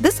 This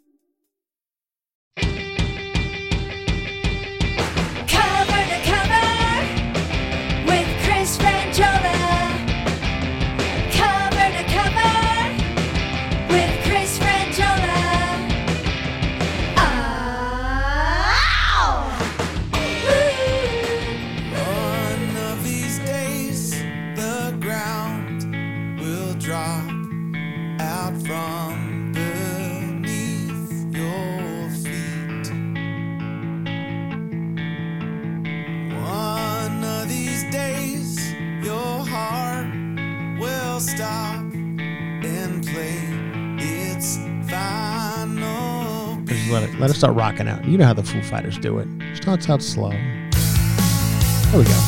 Let us start rocking out. You know how the Foo Fighters do it. Starts out slow. There we go.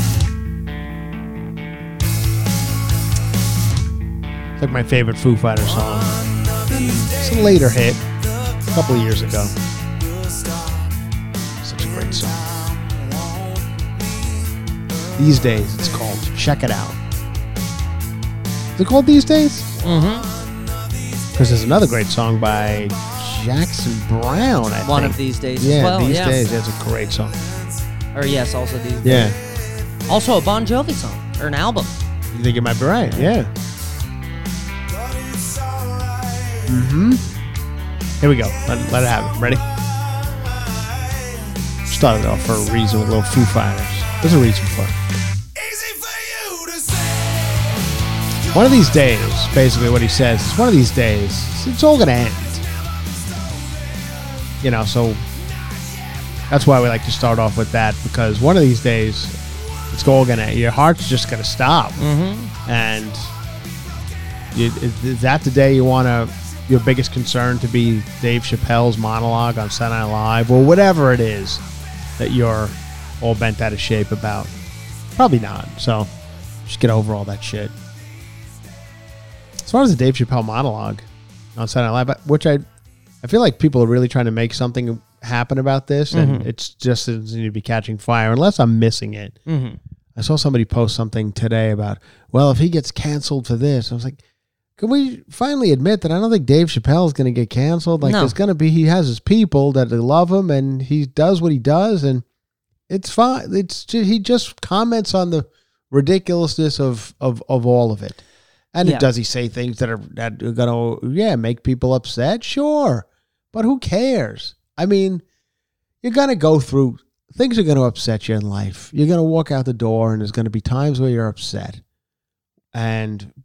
It's like my favorite Foo Fighters song. It's a later hit, a couple of years ago. Such a great song. These days, it's called Check It Out. Is it called These Days? Mm-hmm. Because there's another great song by Jackson Brown, I think. One of These Days as well. Yeah, These Days. That's a great song. Or yes, also These Days. Yeah. Also a Bon Jovi song, or an album. You think you might be right, yeah. Mm-hmm. Here we go. Let it happen. Ready? Started off for a reason with little Foo Fighters. There's a reason for it. One of these days, basically what he says. It's one of these days. It's all going to end. You know, so that's why we like to start off with that, because one of these days, it's all gonna. Your heart's just gonna stop, mm-hmm. And is that the day you want to? Your biggest concern to be Dave Chappelle's monologue on Saturday Night Live, or whatever it is that you're all bent out of shape about? Probably not. So just get over all that shit. As far as the Dave Chappelle monologue on Saturday Night Live, which I feel like people are really trying to make something happen about this, and mm-hmm. It's just doesn't seem to be catching fire, unless I'm missing it. Mm-hmm. I saw somebody post something today about, well, if he gets canceled for this, I was like, can we finally admit that I don't think Dave Chappelle is going to get canceled? Like, no. It's going to be, he has his people that love him, and he does what he does, and it's fine. It's just, he just comments on the ridiculousness of all of it, and yeah. Does he say things that are going to make people upset? Sure. But who cares? I mean, you're going to go through, things are going to upset you in life. You're going to walk out the door and there's going to be times where you're upset.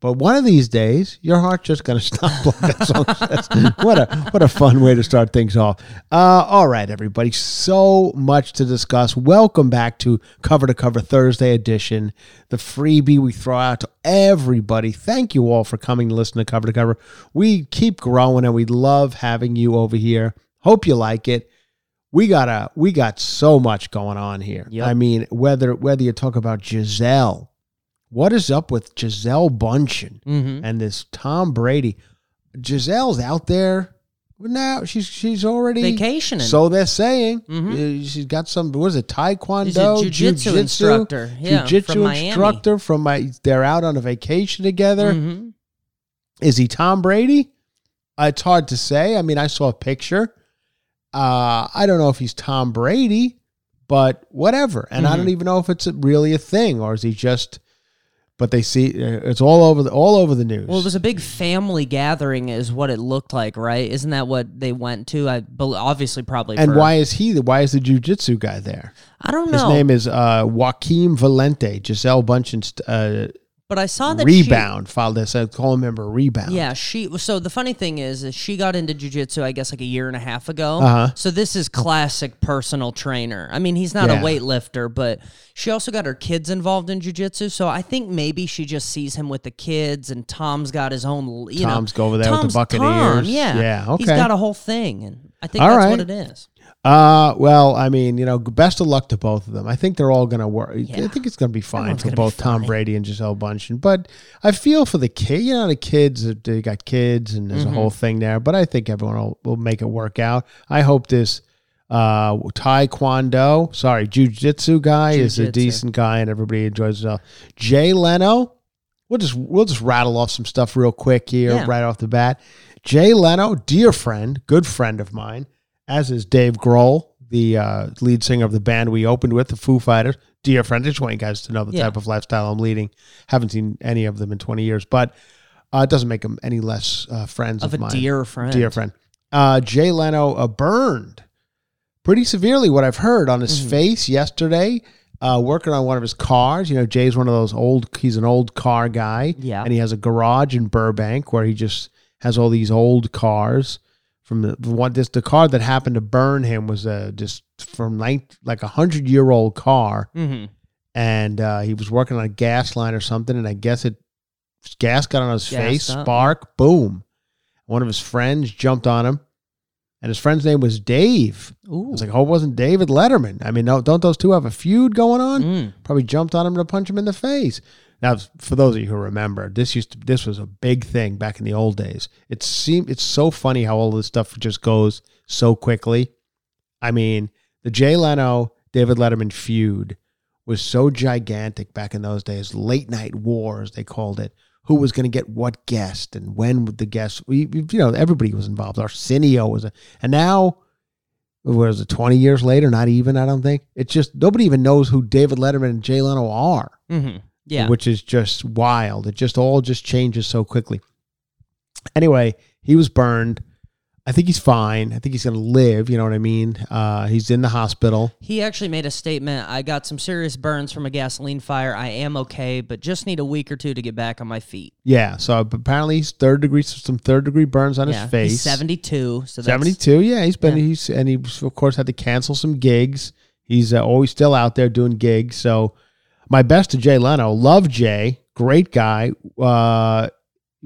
But one of these days, your heart's just going to stop. Like that song says. What a fun way to start things off. All right, everybody. So much to discuss. Welcome back to Cover to Cover Thursday edition, the freebie we throw out to everybody. Thank you all for coming to listen to Cover to Cover. We keep growing and we love having you over here. Hope you like it. We got so much going on here. Yep. I mean, whether you talk about Gisele. What is up with Gisele Bündchen and this Tom Brady? Gisele's out there No, she's already vacationing. So they're saying she's got some. What is it? Taekwondo, jiu-jitsu instructor, from Miami. They're out on a vacation together. Mm-hmm. Is he Tom Brady? It's hard to say. I mean, I saw a picture. I don't know if he's Tom Brady, but whatever. And I don't even know if it's really a thing or is he just. But they see it's all over the news. Well, it was a big family gathering, is what it looked like, right? Isn't that what they went to? Obviously, probably. And why is the jiu-jitsu guy there? I don't know. His name is Joaquin Valente, Gisele Bündchen's. But I saw that rebound filed this. I call him rebound. Yeah, So the funny thing is she got into jiu-jitsu, I guess, like a year and a half ago. Uh-huh. So this is classic personal trainer. I mean, he's not a weightlifter, but she also got her kids involved in jiu-jitsu. So I think maybe she just sees him with the kids, and Tom's got his own. Tom's go over there with the Buccaneers. Yeah, okay. He's got a whole thing, and I think that's what it is. Well, I mean, best of luck to both of them. I think they're all going to work. Yeah. I think it's going to be fine for both Tom Brady and Gisele Bündchen. But I feel for the kid. The kids, they got kids, and there's a whole thing there. But I think everyone will make it work out. I hope this jiu-jitsu guy is a decent guy, and everybody enjoys himself. Jay Leno, we'll just rattle off some stuff real quick here right off the bat. Jay Leno, dear friend, good friend of mine. As is Dave Grohl, the lead singer of the band we opened with, the Foo Fighters. Dear friend, I just want you guys to know the type of lifestyle I'm leading. Haven't seen any of them in 20 years, but it doesn't make them any less friends of mine. Of a dear friend. Dear friend. Jay Leno burned pretty severely, what I've heard, on his face yesterday, working on one of his cars. Jay's one of those he's an old car guy. Yeah. And he has a garage in Burbank where he just has all these old cars. From the car that happened to burn him was just from like 100-year-old car, and he was working on a gas line or something, and I guess gas got on his face, spark, boom. One of his friends jumped on him, and his friend's name was Dave. Ooh. I was like, oh, it wasn't David Letterman. I mean, no, don't those two have a feud going on? Probably jumped on him to punch him in the face. Now, for those of you who remember, this was a big thing back in the old days. It's so funny how all this stuff just goes so quickly. I mean, the Jay Leno, David Letterman feud was so gigantic back in those days. Late night wars, they called it. Who was going to get what guest and when would the guest? Everybody was involved. Arsenio was, and now. Was it 20 years later? Not even. I don't think it's just nobody even knows who David Letterman and Jay Leno are. Mm-hmm. Yeah. Which is just wild. It just all just changes so quickly. Anyway, he was burned. I think he's fine. I think he's going to live. You know what I mean? He's in the hospital. He actually made a statement. I got some serious burns from a gasoline fire. I am okay, but just need a week or two to get back on my feet. Yeah. So apparently he's some third degree burns on his face. He's 72. So that's, 72. Yeah. He's been, and he of course had to cancel some gigs. He's always still out there doing gigs. So, my best to Jay Leno. Love Jay. Great guy.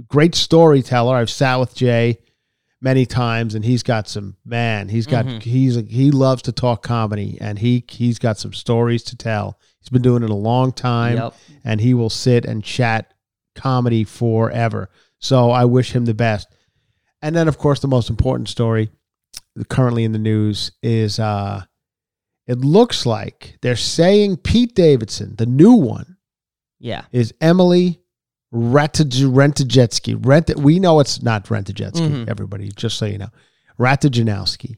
Great storyteller. I've sat with Jay many times, and he's got some, man, he loves to talk comedy, and he's got some stories to tell. He's been doing it a long time, and he will sit and chat comedy forever. So I wish him the best. And then, of course, the most important story currently in the news is... it looks like they're saying Pete Davidson, the new one, is Emily Ratajkowski. We know it's not Ratajkowski, everybody, just so you know. Ratajkowski.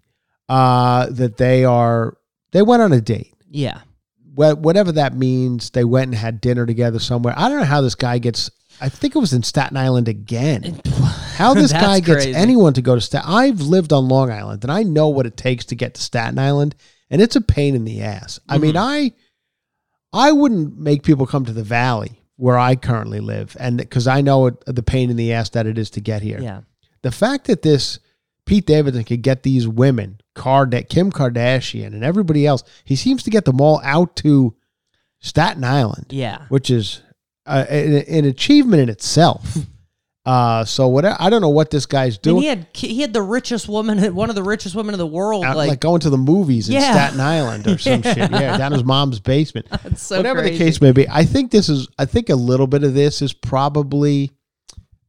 That they went on a date. Yeah. Whatever that means, they went and had dinner together somewhere. I don't know how this guy gets, I think it was in Staten Island again. How this guy gets anyone to go to Staten Island. I've lived on Long Island, and I know what it takes to get to Staten Island. And it's a pain in the ass. I mean, I wouldn't make people come to the Valley where I currently live, and because I know the pain in the ass that it is to get here. Yeah. The fact that this Pete Davidson could get these women, Kim Kardashian and everybody else, he seems to get them all out to Staten Island. Yeah, which is an achievement in itself. So whatever, I don't know what this guy's doing. He had the richest woman, one of the richest women in the world, like going to the movies in Staten Island or some shit. Yeah, down his mom's basement. That's so whatever crazy. The case may be, I think a little bit of this is probably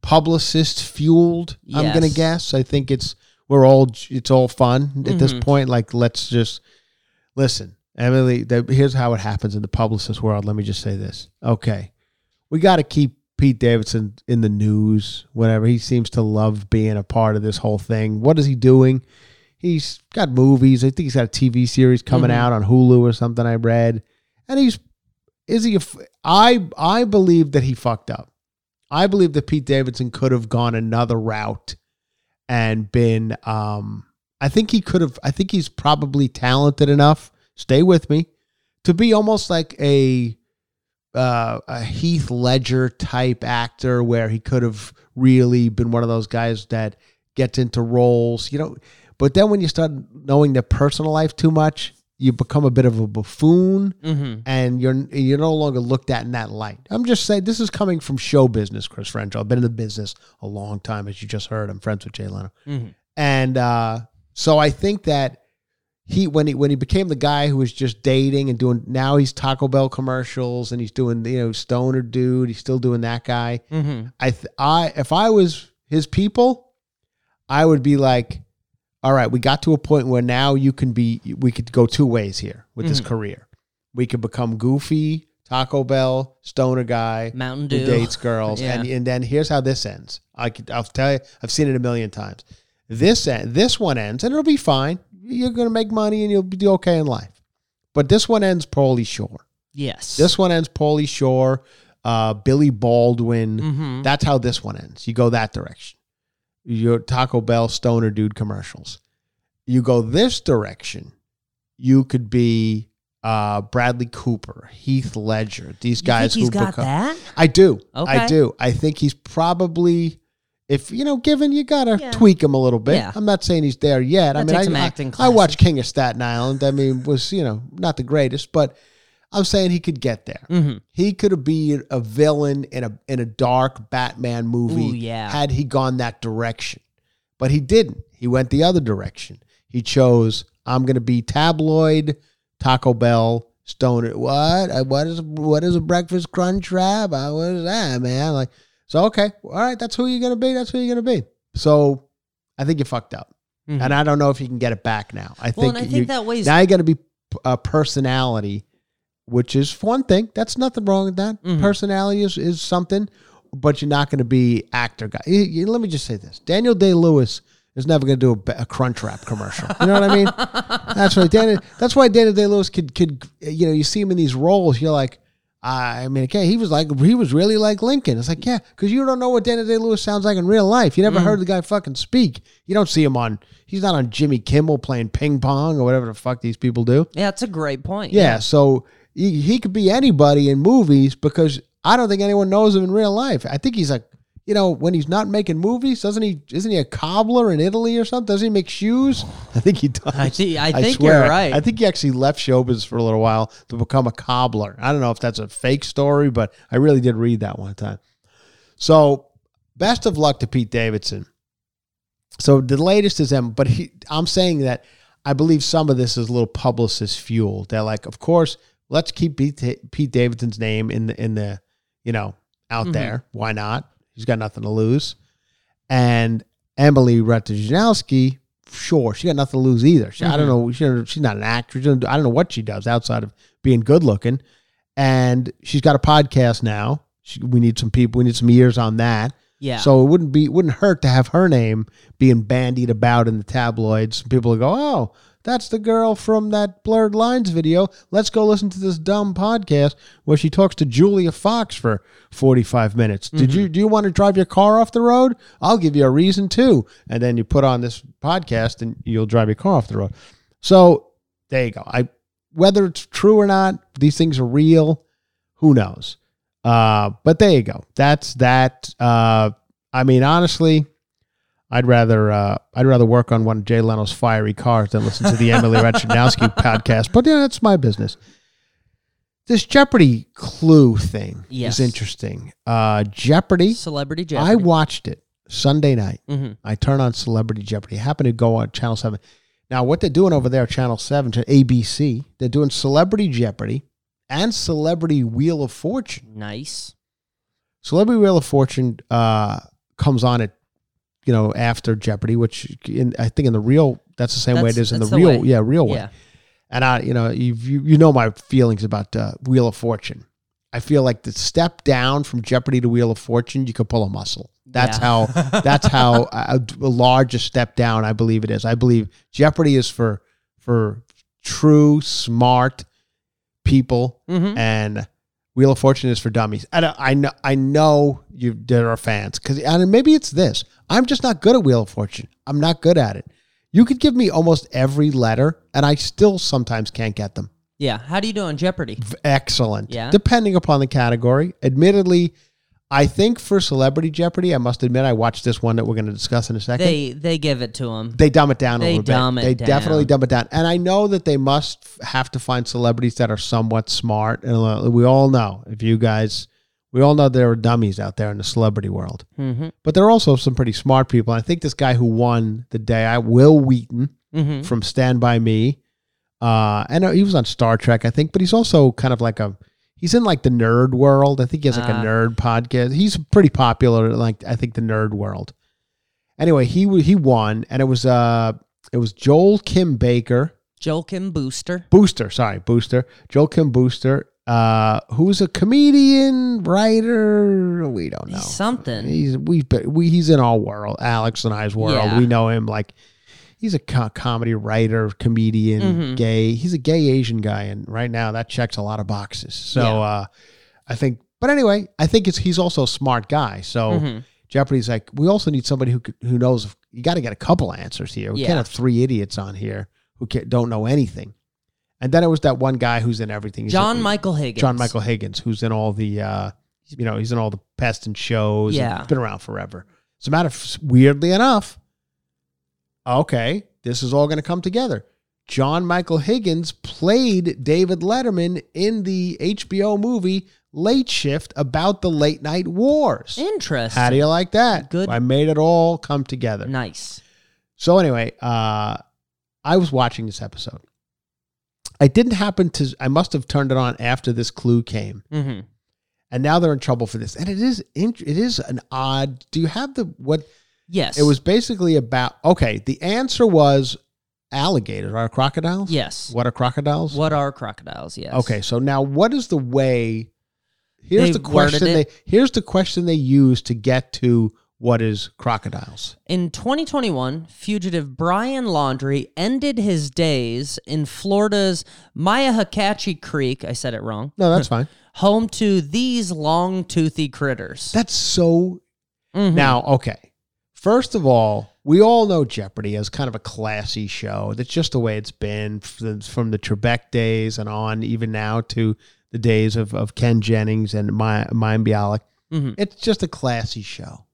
publicist fueled. Yes. I'm gonna guess. I think it's we're all, it's all fun at this point. Like, let's just listen, Emily, here's how it happens in the publicist world. Let me just say this. Okay. We got to keep Pete Davidson in the news, whatever. He seems to love being a part of this whole thing. What is he doing? He's got movies. I think he's got a TV series coming out on Hulu or something I read. And he's, is he, I believe that he fucked up. I believe that Pete Davidson could have gone another route and been, I think he could have, I think he's probably talented enough, stay with me, to be almost like a Heath Ledger type actor, where he could have really been one of those guys that gets into roles, you know. But then when you start knowing their personal life too much, you become a bit of a buffoon, and you're no longer looked at in that light. I'm just saying, this is coming from show business, Chris French. I've been in the business a long time, as you just heard. I'm friends with Jay Leno, and so I think that when he became the guy who was just dating and doing, now he's Taco Bell commercials and he's doing, you know, stoner dude. He's still doing that guy. If I was his people, I would be like, all right, we got to a point where now we could go two ways here with this career. We could become goofy, Taco Bell, stoner guy, Mountain Dew, who dates girls. And then here's how this ends. I'll tell you, I've seen it a million times. This one ends, and it'll be fine. You're going to make money, and you'll be okay in life. But this one ends Pauly Shore. Yes. This one ends Pauly Shore, Billy Baldwin. That's how this one ends. You go that direction. Your Taco Bell stoner dude commercials. You go this direction, you could be Bradley Cooper, Heath Ledger. These guys who become. That? I do. Okay. I do. I think he's probably, if you know, given, you gotta tweak him a little bit. Yeah. I'm not saying he's there yet. That I mean, I watched King of Staten Island. I mean, was, you know, not the greatest, but I'm saying he could get there. He could be a villain in a dark Batman movie. Ooh, yeah. Had he gone that direction. But he didn't. He went the other direction. He chose, I'm going to be tabloid, Taco Bell, stoner. What is a breakfast crunch wrap? What is that, man? Like, so, okay, all right, that's who you're going to be. That's who you're going to be. So I think you fucked up. And I don't know if you can get it back now. I think that weighs. Now you got to be a personality, which is one thing. That's nothing wrong with that. Personality is something, but you're not going to be actor guy. Let me just say this. Daniel Day-Lewis is never going to do a crunch wrap commercial. You know what I mean? That's why Daniel Day-Lewis could, you know, you see him in these roles, you're like, I mean, okay, he was really like Lincoln. It's like, yeah, because you don't know what Daniel Day-Lewis sounds like in real life. You never heard the guy fucking speak. You don't see him on, he's not on Jimmy Kimmel playing ping pong or whatever the fuck these people do. Yeah, that's a great point. Yeah. So he could be anybody in movies because I don't think anyone knows him in real life. I think he's like, you know, when he's not making movies, isn't he a cobbler in Italy or something? Doesn't he make shoes? I think he does. I think you're right. I think he actually left showbiz for a little while to become a cobbler. I don't know if that's a fake story, but I really did read that one time. So best of luck to Pete Davidson. So the latest is him, but I'm saying that I believe some of this is a little publicist fuel. They're like, of course, let's keep Pete Davidson's name in the you know, out there. Why not? He's got nothing to lose. And Emily Ratajkowski, sure, she got nothing to lose either. She, I don't know. She's not an actress. I don't know what she does outside of being good looking. And she's got a podcast now. We need some people. We need some ears on that. Yeah. So it wouldn't hurt to have her name being bandied about in the tabloids. People will go, oh, that's the girl from that Blurred Lines video. Let's go listen to this dumb podcast where she talks to Julia Fox for 45 minutes. Do you want to drive your car off the road? I'll give you a reason too. And then you put on this podcast and you'll drive your car off the road. So there you go. Whether it's true or not, these things are real. Who knows? But there you go. That's that. I mean, honestly, I'd rather work on one of Jay Leno's fiery cars than listen to the Emily Ratajkowski podcast. But yeah, that's my business. This Jeopardy clue thing is interesting. Celebrity Jeopardy. I watched it Sunday night. I turn on Celebrity Jeopardy. I happen to go on Channel 7. Now, what they're doing over there, Channel 7 to ABC, they're doing Celebrity Jeopardy and Celebrity Wheel of Fortune. Nice. Celebrity Wheel of Fortune comes on at you know, after Jeopardy, which I think in the real, that's the same way it is in the real, real way. Yeah. And I, you know, you know my feelings about Wheel of Fortune. I feel like the step down from Jeopardy to Wheel of Fortune, you could pull a muscle. That's how a larger step down I believe it is. I believe Jeopardy is for true smart people, mm-hmm. and Wheel of Fortune is for dummies. I know there are fans, because maybe it's this. I'm just not good at Wheel of Fortune. I'm not good at it. You could give me almost every letter, and I still sometimes can't get them. Yeah. How do you do on Jeopardy? Excellent. Yeah. Depending upon the category. Admittedly, I think for Celebrity Jeopardy, I must admit, I watched this one that we're going to discuss in a second. They give it to them. They dumb it down a little bit. They definitely dumb it down. And I know that they must have to find celebrities that are somewhat smart. And we all know, we all know there are dummies out there in the celebrity world. Mm-hmm. But there are also some pretty smart people. And I think this guy who won the day, Will Wheaton, mm-hmm. from Stand By Me. I know he was on Star Trek, I think, but he's also kind of like he's in like the nerd world. I think he has like a nerd podcast. He's pretty popular, like I think the nerd world. Anyway, he won, and it was Joel Kim Baker. Joel Kim Booster. Booster. Joel Kim Booster, who's a comedian, writer, we don't know. He's something. He's in our world, Alex and I's world. Yeah. We know him like... He's a comedy writer, comedian, mm-hmm. gay. He's a gay Asian guy, and right now that checks a lot of boxes. So I think, but anyway, I think he's also a smart guy. So mm-hmm. Jeopardy's like, we also need somebody who knows. You got to get a couple answers here. We can't have three idiots on here who don't know anything. And then it was that one guy who's in everything. He's John Michael Higgins, who's in all the, he's in all the past and shows. Yeah, he's been around forever. As a matter of, weirdly enough. Okay, this is all going to come together. John Michael Higgins played David Letterman in the HBO movie Late Shift about the late night wars. Interesting. How do you like that? Good. I made it all come together. Nice. So anyway, I was watching this episode. I must have turned it on after this clue came. Mm-hmm. And now they're in trouble for this. And it is an odd, do you have the, what? Yes. It was basically about, the answer was alligators, right? Crocodiles? Yes. What are crocodiles, yes. Okay, so now what is the way, here's the question they use to get to what is crocodiles. In 2021, fugitive Brian Laundrie ended his days in Florida's Myakkahatchee Creek, I said it wrong. No, that's fine. Home to these long-toothy critters. That's so, mm-hmm. Now, okay. First of all, we all know Jeopardy as kind of a classy show. That's just the way it's been from the Trebek days and on, even now to the days of Ken Jennings and Chaim Bialik. Mm-hmm. It's just a classy show.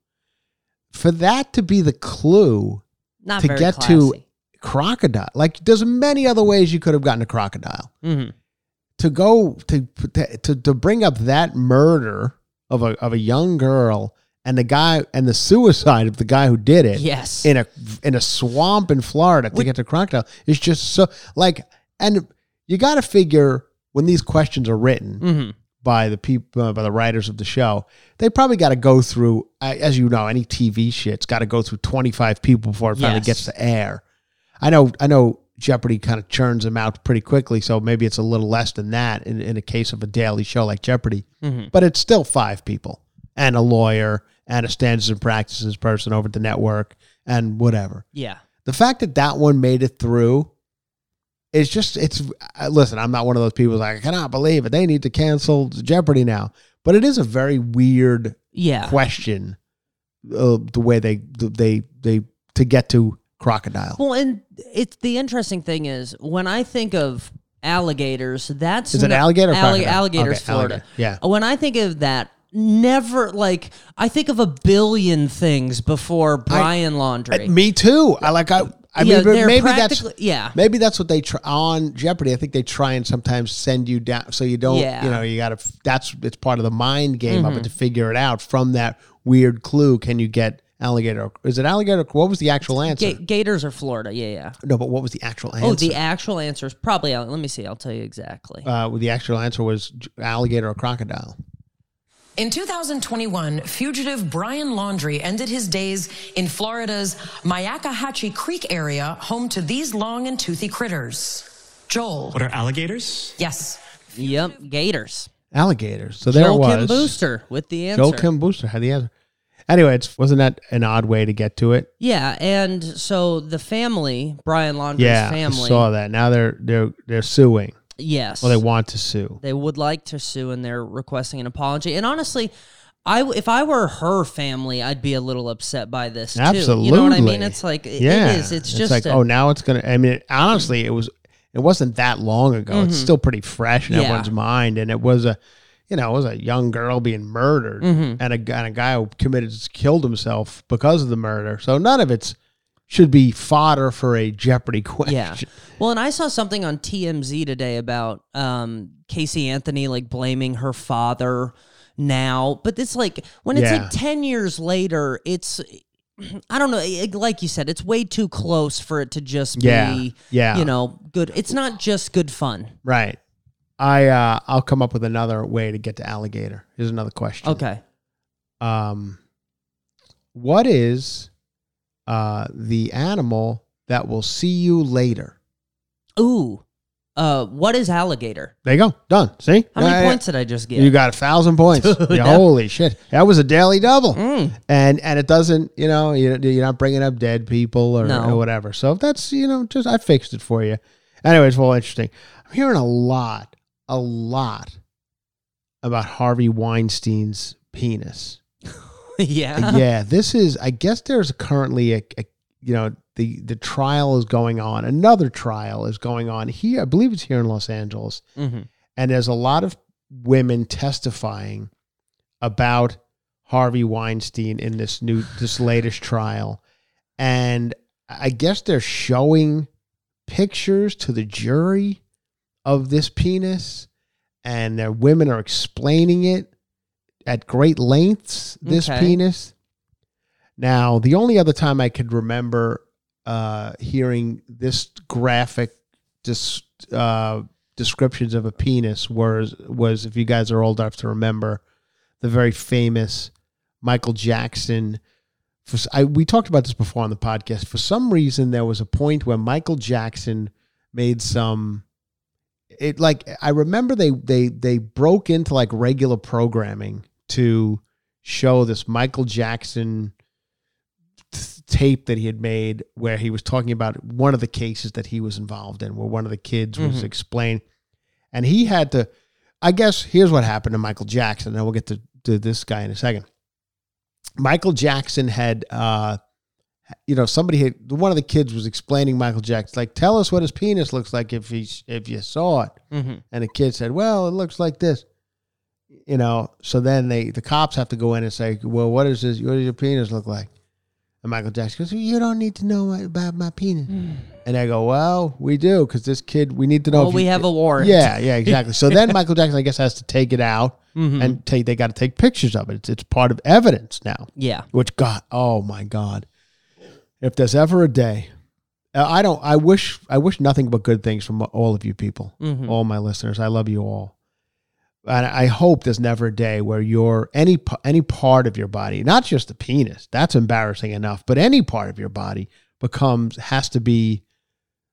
For that to be the clue to crocodile, like there's many other ways you could have gotten a crocodile. Mm-hmm. To go to bring up that murder of a young girl. And the guy and the suicide of the guy who did it, yes, in a swamp in Florida to get to crocodile is just so like. And you got to figure when these questions are written mm-hmm. by the people by the writers of the show, they probably got to go through. As you know, any TV shit's got to go through 25 people before it finally gets to air. I know. Jeopardy kind of churns them out pretty quickly, so maybe it's a little less than that in a case of a daily show like Jeopardy. Mm-hmm. But it's still five people and a lawyer. And a standards and practices person over at the network and whatever. Yeah. The fact that one made it through is just, listen, I'm not one of those people who's like, I cannot believe it. They need to cancel Jeopardy now. But it is a very weird question, the way they to get to crocodile. Well, and it's the interesting thing is when I think of alligators, is it alligator or crocodile? Alligators, okay, Florida. Alligator. Yeah. When I think of that, never, like, I think of a billion things before Brian Laundrie. Me too. Maybe that's what they try on Jeopardy. I think they try and sometimes send you down so you don't, you got to, it's part of the mind game of it to figure it out from that weird clue. Can you get alligator? Is it alligator? What was the actual answer? Gators or Florida. Yeah. No, but what was the actual answer? Oh, the actual answer is probably, let me see. I'll tell you exactly. The actual answer was alligator or crocodile. In 2021, fugitive Brian Laundrie ended his days in Florida's Myakkahatchee Creek area, home to these long and toothy critters. Joel. What are alligators? Yes. Yep, gators. Alligators. So there it was. Joel Kim Booster with the answer. Joel Kim Booster had the answer. Anyway, wasn't that an odd way to get to it? Yeah, and so the family, Brian Laundrie's family. Yeah, I saw that. Now they're suing. Yes. Well, they want to sue. They would like to sue, and they're requesting an apology. And honestly, if I were her family, I'd be a little upset by this, absolutely, too. You know what I mean? It's like, it is. It's just like, now it's going to... I mean, honestly, it wasn't that long ago. Mm-hmm. It's still pretty fresh in everyone's mind, and it was a... You know, it was a young girl being murdered, and a guy who killed himself because of the murder. So none of it should be fodder for a Jeopardy question. Yeah. Well, and I saw something on TMZ today about Casey Anthony like blaming her father now, but it's like when it's like 10 years later, it's. I don't know, like you said, it's way too close for it to just be, you know, good. It's not just good fun, right? I'll come up with another way to get to alligator. Here's another question. Okay. What is the animal that will see you later? Ooh. What is alligator? There you go. Done. See? How many points did I just get? You got 1,000 points. Dude, holy shit. That was a daily double. Mm. And it doesn't, you know, you're not bringing up dead people or whatever. So that's, you know, just I fixed it for you. Anyway, it's well interesting. I'm hearing a lot about Harvey Weinstein's penis. Yeah. Yeah. This is, I guess there's currently the trial is going on. Another trial is going on here. I believe it's here in Los Angeles. Mm-hmm. And there's a lot of women testifying about Harvey Weinstein in this latest trial. And I guess they're showing pictures to the jury of this penis, and their women are explaining it at great lengths, this penis. Now, the only other time I could remember hearing this graphic descriptions of a penis was if you guys are old enough to remember, the very famous Michael Jackson. We talked about this before on the podcast. For some reason, there was a point where Michael Jackson made some... It like I remember they broke into like regular programming to show this Michael Jackson tape that he had made where he was talking about one of the cases that he was involved in, where one of the kids was explained, and he had to. I guess here's what happened to Michael Jackson. Now we'll get to this guy in a second. Michael Jackson had, one of the kids was explaining Michael Jackson, like, tell us what his penis looks like if you saw it. Mm-hmm. And the kid said, well, it looks like this, you know. So then the cops have to go in and say, well, what is this? What does your penis look like? And Michael Jackson goes, well, you don't need to know about my penis. Mm. And I go, well, we do, because this kid, we need to know. Well, we have a warrant. Yeah, exactly. So then Michael Jackson, I guess, has to take it out and they got to take pictures of it. It's part of evidence now. Yeah. Which, God, oh my God. If there's ever a day, I wish nothing but good things from all of you people, all my listeners. I love you all, and I hope there's never a day where your any part of your body, not just the penis, that's embarrassing enough, but any part of your body has to be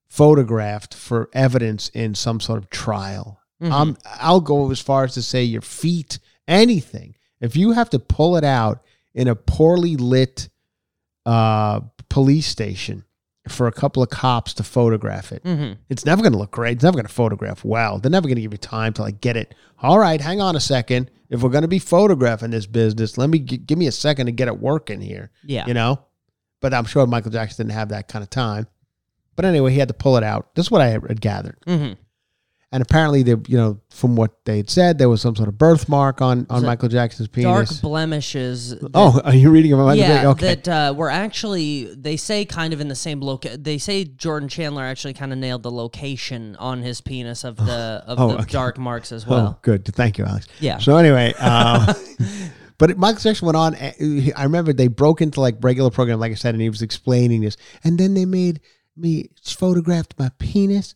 photographed for evidence in some sort of trial. Mm-hmm. I'll go as far as to say your feet, anything. If you have to pull it out in a poorly lit police station for a couple of cops to photograph it. Mm-hmm. It's never going to look great. It's never going to photograph well. They're never going to give you time to like get it. All right, hang on a second. If we're going to be photographing this business, let me give me a second to get it working here. Yeah, you know. But I'm sure Michael Jackson didn't have that kind of time. But anyway, he had to pull it out. That's what I had gathered. Mm-hmm. And apparently, from what they had said, there was some sort of birthmark on Michael Jackson's penis. Dark blemishes. Are you reading about Michael Jackson? Okay. That were actually, they say, kind of in the same location. They say Jordan Chandler actually kind of nailed the location on his penis of the dark marks as well. Oh, good. Thank you, Alex. Yeah. So anyway, but Michael Jackson went on. I remember they broke into like regular program, like I said, and he was explaining this. And then they made me photographed my penis.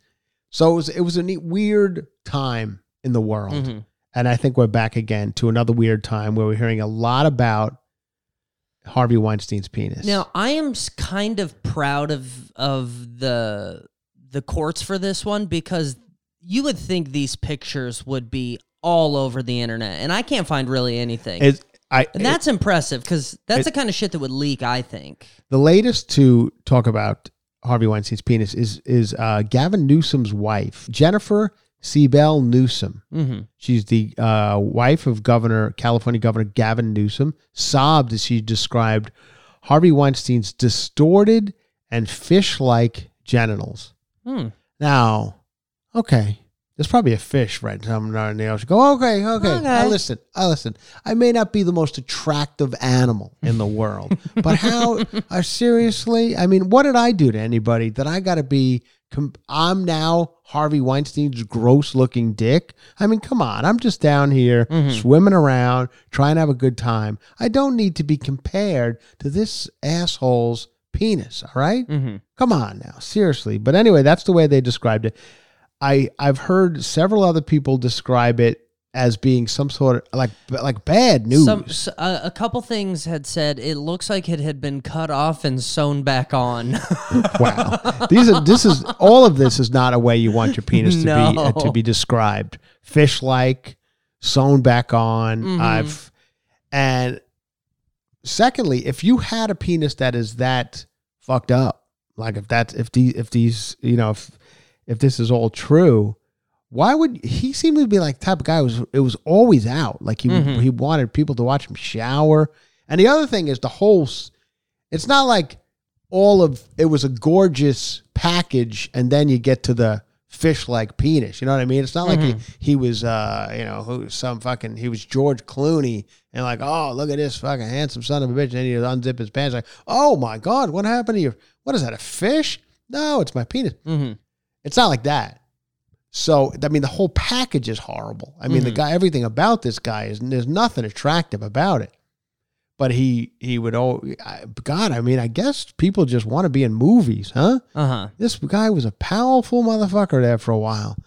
So it was a neat, weird time in the world. Mm-hmm. And I think we're back again to another weird time where we're hearing a lot about Harvey Weinstein's penis. Now, I am kind of proud of the courts for this one, because you would think these pictures would be all over the internet, and I can't find really anything. And that's impressive, because that's the kind of shit that would leak, I think. The latest to talk about Harvey Weinstein's penis is Gavin Newsom's wife, Jennifer Cebell Newsom. Mm-hmm. She's the wife of California Governor Gavin Newsom, sobbed as she described Harvey Weinstein's distorted and fish-like genitals. Mm. Now, okay, there's probably a fish right somewhere in the ocean. Go, okay. I listen. I may not be the most attractive animal in the world, but how, seriously? I mean, what did I do to anybody that I got to be... I'm now Harvey Weinstein's gross-looking dick. I mean, come on. I'm just down here swimming around, trying to have a good time. I don't need to be compared to this asshole's penis, all right? Mm-hmm. Come on now, seriously. But anyway, that's the way they described it. I've heard several other people describe it as being some sort of like bad news. A couple things had said it looks like it had been cut off and sewn back on. Wow, this is all of this is not a way you want your penis to be described. Fish like, sewn back on. Mm-hmm. And secondly, if you had a penis that is that fucked up, like if this is all true. Why would he seem to be like the type of guy who was always out? Like he wanted people to watch him shower. And the other thing is it's not like it was a gorgeous package and then you get to the fish-like penis. You know what I mean? It's not like he was, he was George Clooney and like, oh, look at this fucking handsome son of a bitch. And then he'd unzip his pants like, oh my God, what happened to you? What is that, a fish? No, it's my penis. Mm-hmm. It's not like that. So, I mean, the whole package is horrible. I mean, everything about this guy there's nothing attractive about it. But he would, I guess people just want to be in movies, huh? Uh-huh. This guy was a powerful motherfucker there for a while.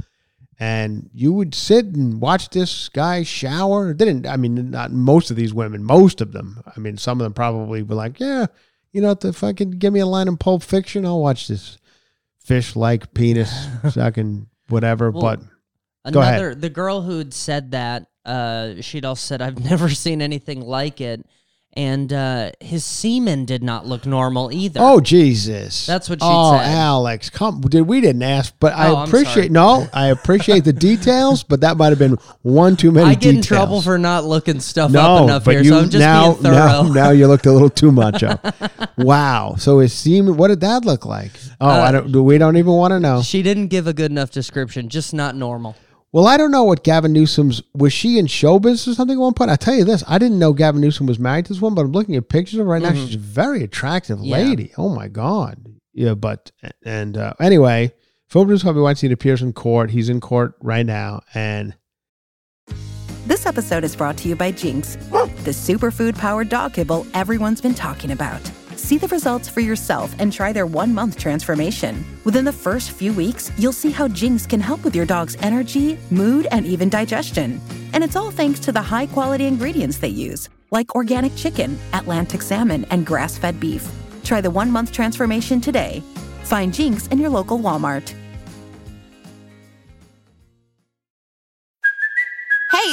And you would sit and watch this guy shower. Not most of these women, most of them. I mean, some of them probably were like, yeah, you know, if I can give me a line in Pulp Fiction, I'll watch this fish-like penis sucking. Whatever, well, but go ahead. The girl who'd said that, she'd also said, I've never seen anything like it. And his semen did not look normal either. Oh, Jesus. That's what she said. Oh, Alex, come. Dude, we didn't ask, but I appreciate the details, but that might have been one too many details. I get in trouble for not looking stuff up enough here, so I'm just being thorough. Now you looked a little too much up. Wow. So his semen, what did that look like? Oh, we don't even want to know. She didn't give a good enough description, just not normal. Well, I don't know what Gavin Newsom's... Was she in showbiz or something at one point? I tell you this, I didn't know Gavin Newsom was married to this one, but I'm looking at pictures of her right now. She's a very attractive lady. Oh, my God. Yeah, but... And anyway, film producer Harvey Weinstein appears in court. He's in court right now, and... This episode is brought to you by Jinx, the superfood-powered dog kibble everyone's been talking about. See the results for yourself and try their one-month transformation. Within the first few weeks, you'll see how Jinx can help with your dog's energy, mood, and even digestion. And it's all thanks to the high-quality ingredients they use, like organic chicken, Atlantic salmon, and grass-fed beef. Try the one-month transformation today. Find Jinx in your local Walmart. Hey,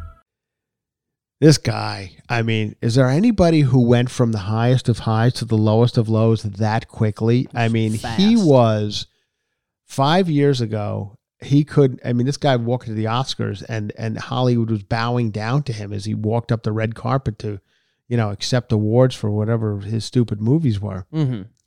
This guy, I mean, is there anybody who went from the highest of highs to the lowest of lows that quickly? I mean, he was 5 years ago. This guy walked to the Oscars and Hollywood was bowing down to him as he walked up the red carpet to, you know, accept awards for whatever his stupid movies were.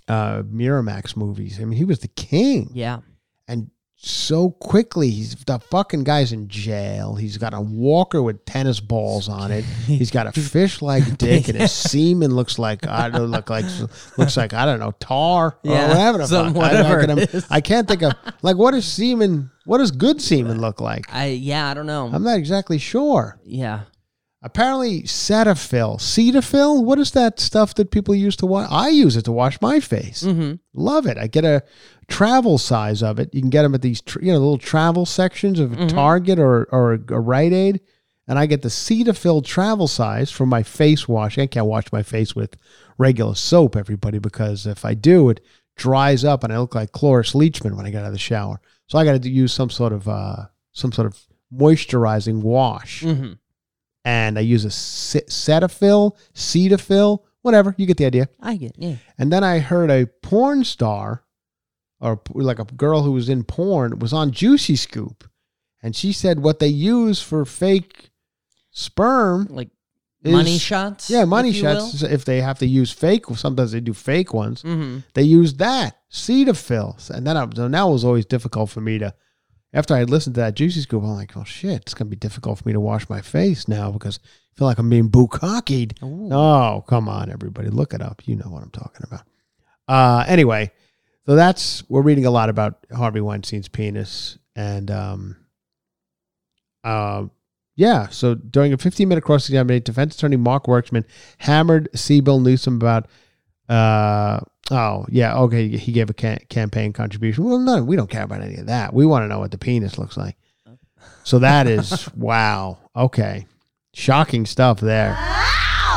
Miramax movies. I mean, he was the king. Yeah. And so quickly. He's the fucking guy's in jail. He's got a walker with tennis balls on it. He's got a fish-like dick, and his semen looks like I don't know, tar or whatever. I can't think of what does good semen look like? I don't know. I'm not exactly sure. Yeah. Apparently, Cetaphil. What is that stuff that people use to wash? I use it to wash my face. Mm-hmm. Love it. I get a travel size of it. You can get them at these little travel sections of mm-hmm. Target or a Rite Aid, and I get the Cetaphil travel size for my face wash. I can't wash my face with regular soap, everybody, because if I do, it dries up and I look like Cloris Leachman when I get out of the shower. So I got to use some sort of moisturizing wash. Mm-hmm. And I use a Cetaphil, whatever. You get the idea. I get it, yeah. And then I heard a porn star, or like a girl who was in porn, was on Juicy Scoop. And she said what they use for fake sperm. Like money shots? Yeah, money shots. If they have to use fake, sometimes they do fake ones. Mm-hmm. They use that, Cetaphil. And then now it was always difficult for me to... After I had listened to that Juicy Scoop, I'm like, oh, shit, it's going to be difficult for me to wash my face now because I feel like I'm being bukkakied. Oh, come on, everybody. Look it up. You know what I'm talking about. Anyway, so we're reading a lot about Harvey Weinstein's penis. And, so during a 15-minute cross-examination, defense attorney Mark Werksman hammered Bill Newsom about... he gave a campaign contribution. Well, no, we don't care about any of that. We want to know what the penis looks like. So that is, wow, okay. Shocking stuff there. Wow.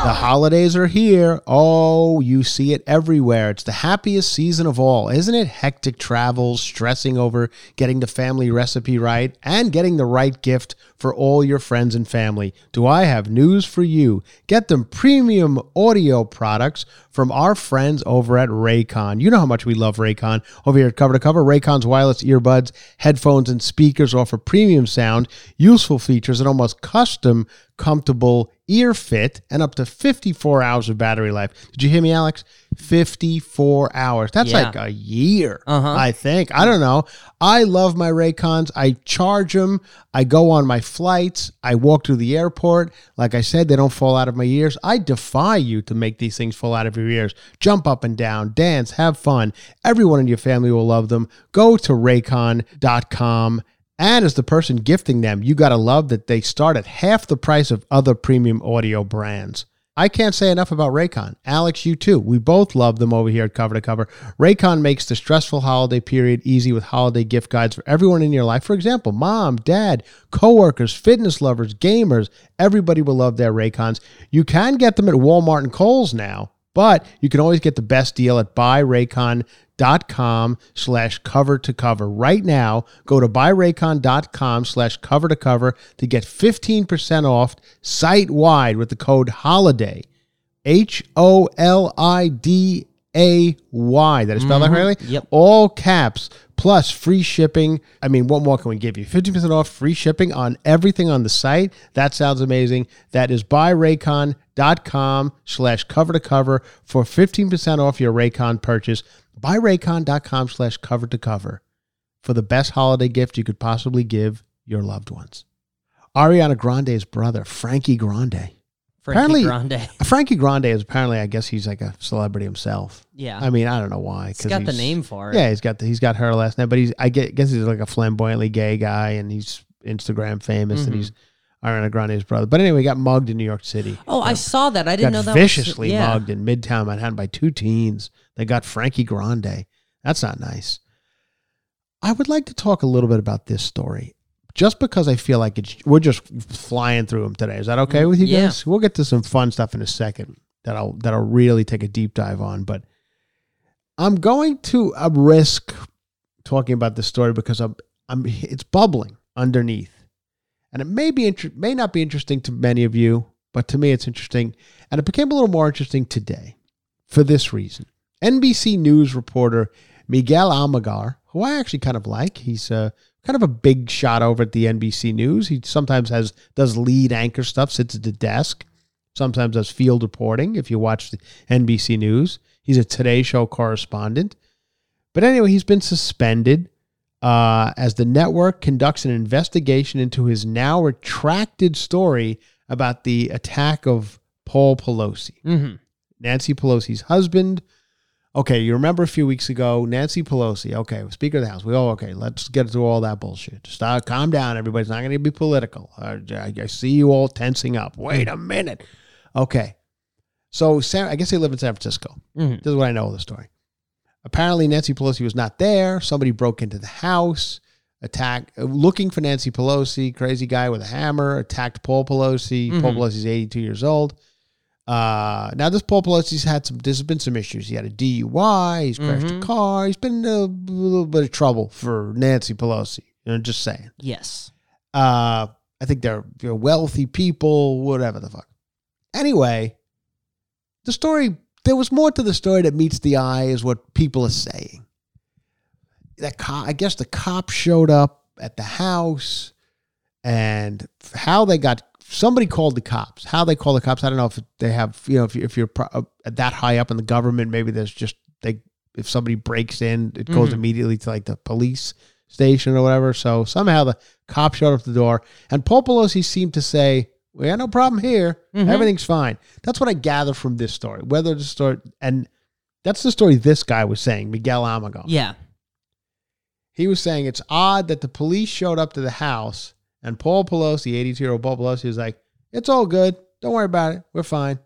The holidays are here. Oh, you see it everywhere. It's the happiest season of all. Isn't it? Hectic travels, stressing over getting the family recipe right, and getting the right gift for all your friends and family. Do I have news for you? Get them premium audio products from our friends over at Raycon. You know how much we love Raycon. Over here at Cover to Cover, Raycon's wireless earbuds, headphones, and speakers offer premium sound, useful features, and almost custom, comfortable ear fit, and up to 54 hours of battery life. Did you hear me, Alex? 54 hours. That's like a year, I think. I don't know. I love my Raycons. I charge them. I go on my flights. I walk through the airport. Like I said, they don't fall out of my ears. I defy you to make these things fall out of your ears. Jump up and down, dance, have fun. Everyone in your family will love them. Go to Raycon.com. And as the person gifting them, you got to love that they start at half the price of other premium audio brands. I can't say enough about Raycon. Alex, you too. We both love them over here at Cover to Cover. Raycon makes the stressful holiday period easy with holiday gift guides for everyone in your life. For example, mom, dad, coworkers, fitness lovers, gamers, everybody will love their Raycons. You can get them at Walmart and Kohl's now, but you can always get the best deal at buyraycon.com/cover to cover. Right now, go to buyraycon.com/cover to cover to get 15% off site-wide with the code HOLIDAY. HOLIDAY. That is spelled out correctly? Yep. All caps, plus free shipping. I mean, what more can we give you? 15% off free shipping on everything on the site. That sounds amazing. That is buyraycon.com/cover to cover for 15% off your Raycon purchase. Buyraycon.com/cover to cover for the best holiday gift you could possibly give your loved ones. Ariana Grande's brother, Frankie Grande. Frankie Grande is apparently, I guess he's like a celebrity himself. Yeah. I mean, I don't know why. He's got the name for it. Yeah, he's got her last name, but I guess he's like a flamboyantly gay guy, and he's Instagram famous, and he's Ariana Grande's brother. But anyway, he got mugged in New York City. Oh, I saw that. I didn't know that. Viciously mugged in Midtown Manhattan by two teens. They got Frankie Grande. That's not nice. I would like to talk a little bit about this story. Just because I feel like we're just flying through them today. Is that okay with you guys? We'll get to some fun stuff in a second that I'll really take a deep dive on. But I'm going to risk talking about this story because it's bubbling underneath, and it may not be interesting to many of you, but to me it's interesting, and it became a little more interesting today for this reason. NBC News reporter Miguel Almaguer, who I actually kind of like, he's kind of a big shot over at the NBC News. He sometimes does lead anchor stuff, sits at the desk, sometimes does field reporting if you watch the NBC News. He's a Today Show correspondent. But anyway, he's been suspended as the network conducts an investigation into his now retracted story about the attack of Paul Pelosi, Nancy Pelosi's husband. Okay, you remember a few weeks ago, Nancy Pelosi, okay, Speaker of the House. We all, okay, let's get through all that bullshit. Stop, calm down, everybody's not going to be political. I see you all tensing up. Wait a minute. Okay. So I guess they live in San Francisco. This is what I know of the story. Apparently, Nancy Pelosi was not there. Somebody broke into the house, attacked, looking for Nancy Pelosi, crazy guy with a hammer, attacked Paul Pelosi. Paul Pelosi's 82 years old. Now, this Paul Pelosi's had some, there's been some issues. He had a DUI. He's crashed a car. He's been in a little bit of trouble for Nancy Pelosi. You know, just saying. Yes. I think they're wealthy people, whatever the fuck. Anyway, the story, there was more to the story that meets the eye is what people are saying. I guess the cops showed up at the house, and how they got... Somebody called the cops. How they call the cops, I don't know if they have, you know, if you're that high up in the government, maybe there's just, if somebody breaks in, it goes immediately to like the police station or whatever. So somehow the cops showed up the door, and Paul Pelosi seemed to say, we have no problem here. Everything's fine. That's what I gather from this story. Whether the story, and that's the story this guy was saying, Miguel Almagon. Yeah. He was saying it's odd that the police showed up to the house. And Paul Pelosi, 82-year-old Paul Pelosi, is like, it's all good. Don't worry about it. We're fine.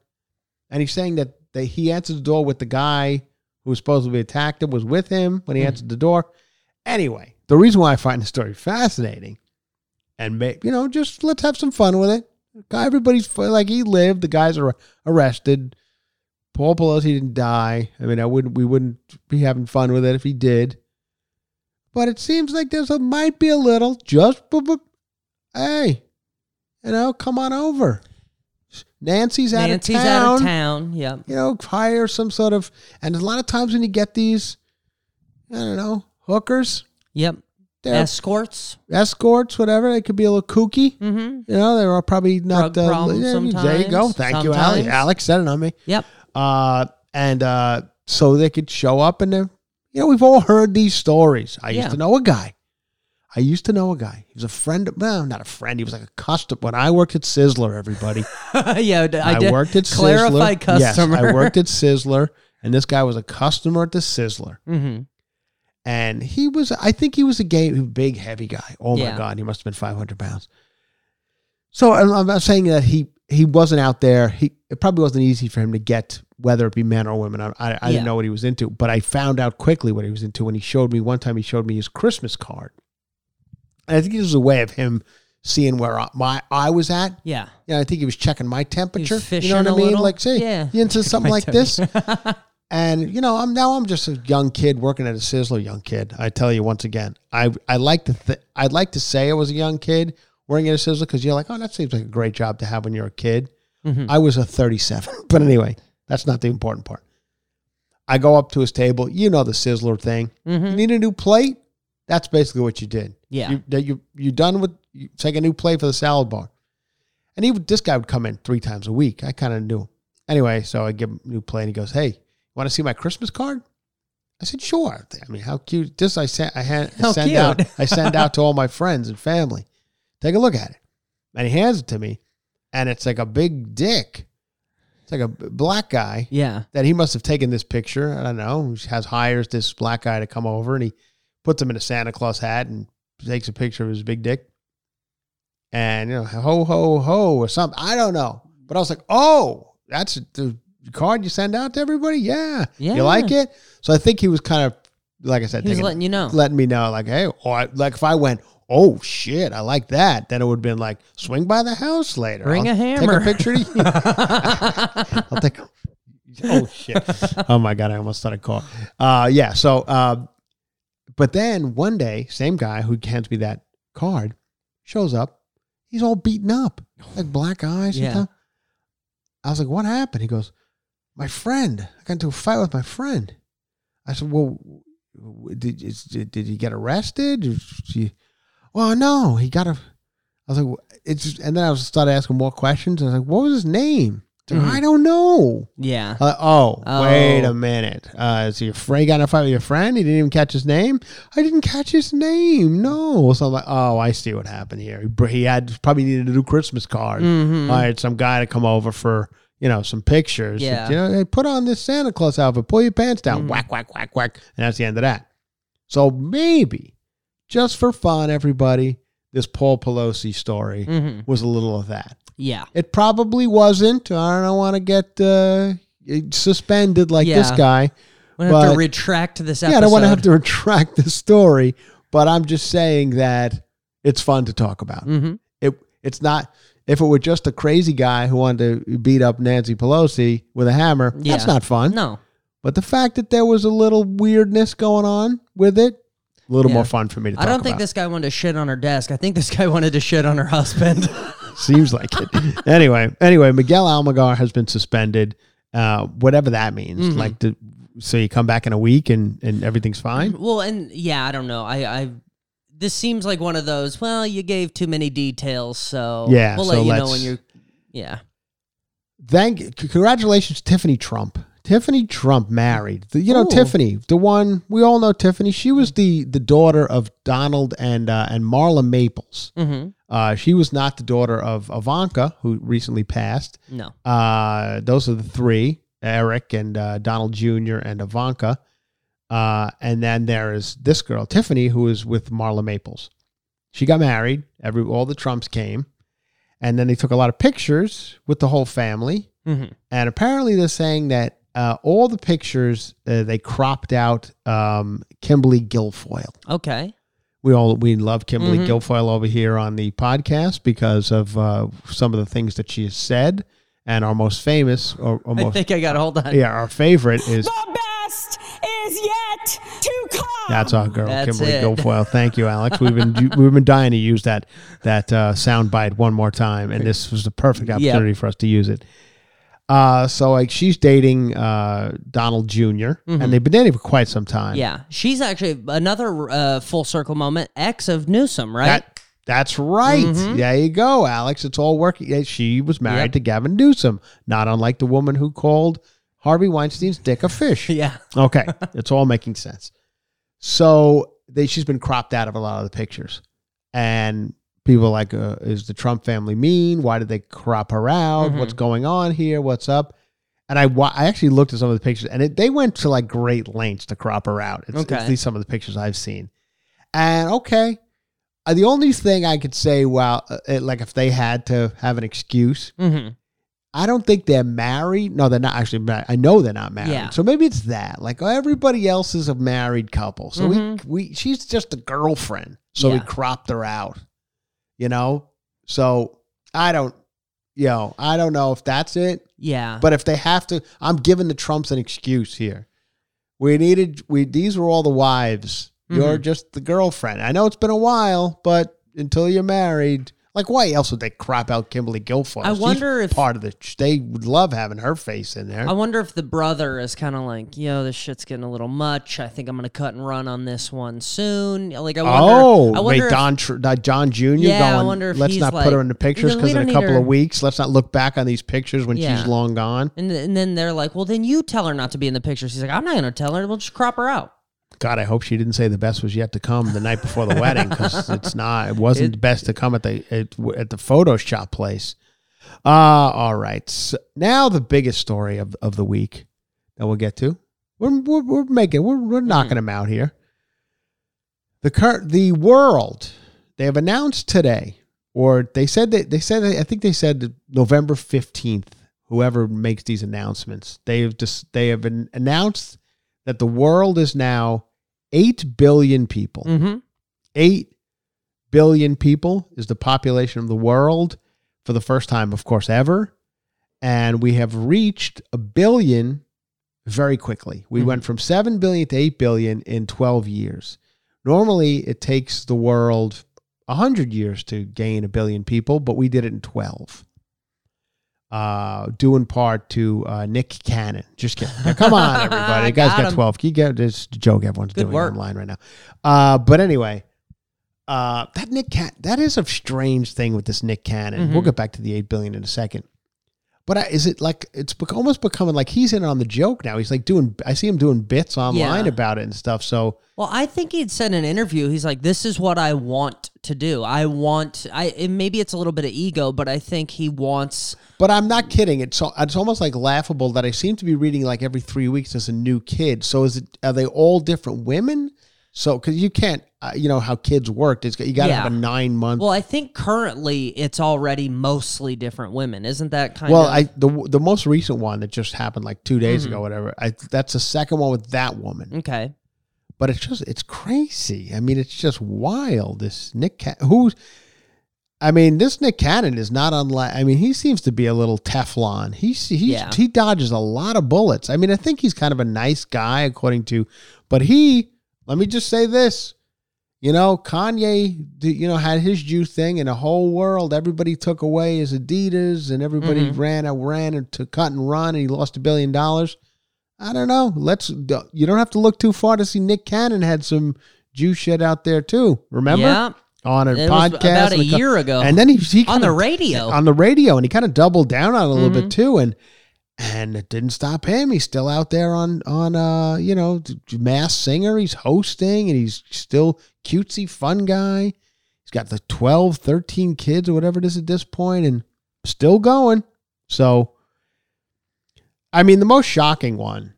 And he's saying that he answered the door with the guy who was supposedly attacked him, was with him when he answered the door. Anyway, the reason why I find the story fascinating, and, you know, just let's have some fun with it. Everybody's like, he lived. The guys are arrested. Paul Pelosi didn't die. I mean, we wouldn't be having fun with it if he did. But it seems like there might be a little just... Hey, you know, come on over. Nancy's out of town. Yeah. You know, hire some sort of, and a lot of times when you get these, I don't know, hookers. Yep. Escorts, whatever. They could be a little kooky. You know, they were probably not. Drug problems sometimes. There you go. Thank you, Alex. Alex said it on me. Yep. And so they could show up and they're, you know, we've all heard these stories. I used to know a guy. He was a friend. Well, not a friend. He was like a customer. When I worked at Sizzler, everybody. I worked at Sizzler. Clarify customer. Yes, I worked at Sizzler, and this guy was a customer at the Sizzler. And he was, I think he was a big, heavy guy. Oh, my God. He must have been 500 pounds. So I'm not saying that he wasn't out there. It probably wasn't easy for him to get, whether it be men or women. I didn't know what he was into, but I found out quickly what he was into when he showed me his Christmas card. And I think this was a way of him seeing where I was at. Yeah. You know, I think he was checking my temperature. You know what I mean? Little. Like, see, you into something like this? And, you know, I'm just a young kid working at a Sizzler, young kid. I tell you once again, I'd like to say I was a young kid working at a Sizzler because you're like, oh, that seems like a great job to have when you're a kid. I was a 37. But anyway, that's not the important part. I go up to his table. You know the Sizzler thing. You need a new plate? That's basically what you did. Yeah. You're done with, you take a new plate for the salad bar. And this guy would come in 3 times a week. I kind of knew him. Anyway, so I give him a new plate and he goes, hey, you want to see my Christmas card? I said, sure. I mean, how cute. This I send out to all my friends and family. Take a look at it. And he hands it to me. And it's like a big dick. It's like a black guy. Yeah. That he must have taken this picture. I don't know. He hires this black guy to come over and he puts him in a Santa Claus hat and takes a picture of his big dick. And, you know, ho, ho, ho, or something. I don't know. But I was like, oh, that's the card you send out to everybody? Yeah. You like it? So I think he was kind of, like I said, letting you know. Letting me know, like, hey, or like if I went, oh, shit, I like that, then it would have been like, swing by the house later. Bring a hammer. Take a picture of you. I'll take a, oh, shit. Oh, my God, I almost started calling. But then one day, same guy who hands me that card shows up. He's all beaten up, like black eyes. Yeah. And I was like, what happened? He goes, my friend. I got into a fight with my friend. I said, well, did he get arrested? Well, no, I was like, and then I started asking more questions. I was like, what was his name? I don't know. Yeah. Wait a minute. So your friend got in a fight with your friend? He didn't even catch his name? I didn't catch his name. No. So I'm like, oh, I see what happened here. He had probably needed a new Christmas card. Mm-hmm. I had some guy to come over for, you know, some pictures. Yeah. You know, hey, put on this Santa Claus outfit. Pull your pants down. Mm-hmm. Whack, whack, whack, whack. And that's the end of that. So maybe, just for fun, everybody, this Paul Pelosi story was a little of that. Yeah. It probably wasn't. I don't want to get suspended like this guy. I don't have to retract this episode. Yeah, I don't want to have to retract this story, but I'm just saying that it's fun to talk about. Mm-hmm. It's not, if it were just a crazy guy who wanted to beat up Nancy Pelosi with a hammer, that's not fun. No. But the fact that there was a little weirdness going on with it, a little more fun for me to talk about. I don't think this guy wanted to shit on her desk. I think this guy wanted to shit on her husband. Seems like it. Anyway, Miguel Almaguer has been suspended, whatever that means. Mm-hmm. So you come back in a week and everything's fine? Well, and I don't know. This seems like one of those, well, you gave too many details, so we'll let you know when you're... Yeah. Congratulations, Tiffany Trump. Tiffany Trump married. Tiffany, the one, we all know Tiffany. She was the daughter of Donald and Marla Maples. Mm-hmm. She was not the daughter of Ivanka, who recently passed. No. Those are the three, Eric and Donald Jr. and Ivanka. And then there is this girl, Tiffany, who is with Marla Maples. She got married. All the Trumps came. And then they took a lot of pictures with the whole family. Mm-hmm. And apparently they're saying that all the pictures, they cropped out Kimberly Guilfoyle. Okay. We love Kimberly Guilfoyle over here on the podcast because of some of the things that she has said. And our most famous, our favorite is... The best is yet to come. That's our girl, Kimberly Guilfoyle. Thank you, Alex. We've been dying to use that soundbite one more time, and this was the perfect opportunity for us to use it. So she's dating Donald Jr., and they've been dating for quite some time. Yeah. She's actually another full circle moment, ex of Newsom, right? That's right. Mm-hmm. There you go, Alex. It's all working. She was married to Gavin Newsom, not unlike the woman who called Harvey Weinstein's dick a fish. Yeah. Okay. It's all making sense. So she's been cropped out of a lot of the pictures. And people are like, is the Trump family mean? Why did they crop her out? What's going on here? What's up? And I actually looked at some of the pictures, and they went to like great lengths to crop her out. It's at least some of the pictures I've seen. And the only thing I could say, if they had to have an excuse, I don't think they're married. No, they're not actually married. I know they're not married. Yeah. So maybe it's that. Like, everybody else is a married couple. So she's just a girlfriend. So we cropped her out. You know, so I don't know if that's it. Yeah. But if they have to, I'm giving the Trumps an excuse here. These were all the wives. Mm-hmm. You're just the girlfriend. I know it's been a while, but until you're married, like, why else would they crop out Kimberly Guilfoyle? I wonder if they would love having her face in there. I wonder if the brother is kind of like, yo, this shit's getting a little much. I think I'm going to cut and run on this one soon. Like, I wonder. Oh, wait, John Jr. I wonder if let's not put her in the pictures because in a couple of weeks, let's not look back on these pictures when she's long gone. And then they're like, well, then you tell her not to be in the picture. She's like, I'm not going to tell her. We'll just crop her out. God, I hope she didn't say the best was yet to come the night before the wedding because it wasn't the best to come at the Photoshop place. All right. So now the biggest story of the week that we'll get to. We're knocking them out here. The world, they have announced today, or they said November 15th, whoever makes these announcements, they have announced that the world is now 8 billion people. Mm-hmm. 8 billion people is the population of the world for the first time, of course, ever. And we have reached a billion very quickly. We went from 7 billion to 8 billion in 12 years. Normally, it takes the world 100 years to gain a billion people, but we did it in 12. Due in part to Nick Cannon. Just kidding. Now, come on, everybody. You guys got 12. It's a joke everyone's doing online right now. But anyway, that Nick Cannon, that is a strange thing with this Nick Cannon. We'll get back to the 8 billion in a second. But is it like it's almost becoming like he's in on the joke now? He's like doing, I see him doing bits online about it and stuff. So, well, I think he'd said in an interview, he's like, "This is what I want to do. Maybe it's a little bit of ego, but I think he wants." But I'm not kidding. It's almost like laughable that I seem to be reading like every 3 weeks there's a new kid. So are they all different women? So, because you can't, you know how kids work. You got to have a 9-month. Well, I think currently it's already mostly different women. Isn't that kind of? Well, the most recent one that just happened like 2 days ago, whatever. That's the second one with that woman. Okay, but it's crazy. I mean, it's just wild. This Nick Cannon, this Nick Cannon is not unlike. I mean, he seems to be a little Teflon. He dodges a lot of bullets. I mean, I think he's kind of a nice guy, but he. Let me just say this, Kanye, had his Jew thing and the whole world, everybody took away his Adidas and everybody ran to cut and run and he lost $1 billion. I don't know. You don't have to look too far to see Nick Cannon had some Jew shit out there too. Remember? Yeah. On a podcast about a year ago. And then he on the radio. On the radio. And he kind of doubled down on it a little bit too. And it didn't stop him. He's still out there on Masked Singer. He's hosting, and he's still cutesy, fun guy. He's got the 12, 13 kids or whatever it is at this point, and still going. So, I mean, the most shocking one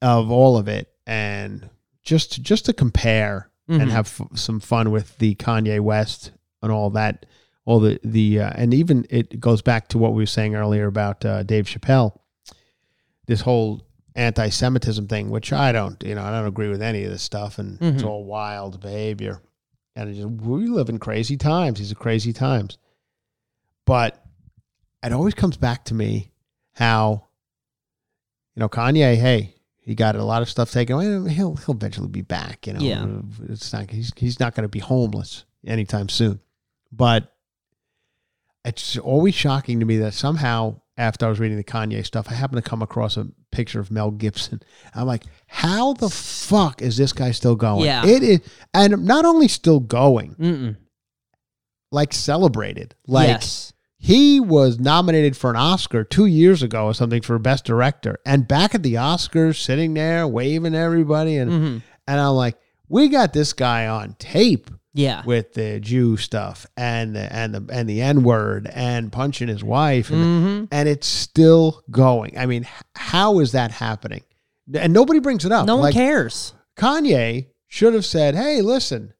of all of it, and just to compare and have some fun with the Kanye West and all that. All and even it goes back to what we were saying earlier about Dave Chappelle, this whole anti-Semitism thing, which I don't agree with any of this stuff, and it's all wild behavior, and we live in crazy times. These are crazy times, but it always comes back to me how Kanye. Hey, he got a lot of stuff taken away. He'll eventually be back. It's not he's not going to be homeless anytime soon, but. It's always shocking to me that somehow, after I was reading the Kanye stuff, I happened to come across a picture of Mel Gibson. I'm like, how the fuck is this guy still going? Yeah. It is, and not only still going, like celebrated. Like he was nominated for an Oscar 2 years ago or something for Best Director. And back at the Oscars, sitting there, waving everybody. And I'm like, we got this guy on tape. Yeah, with the Jew stuff and the N-word and punching his wife and it's still going. I mean, how is that happening? And nobody brings it up. No one cares. Kanye should have said, "Hey, listen,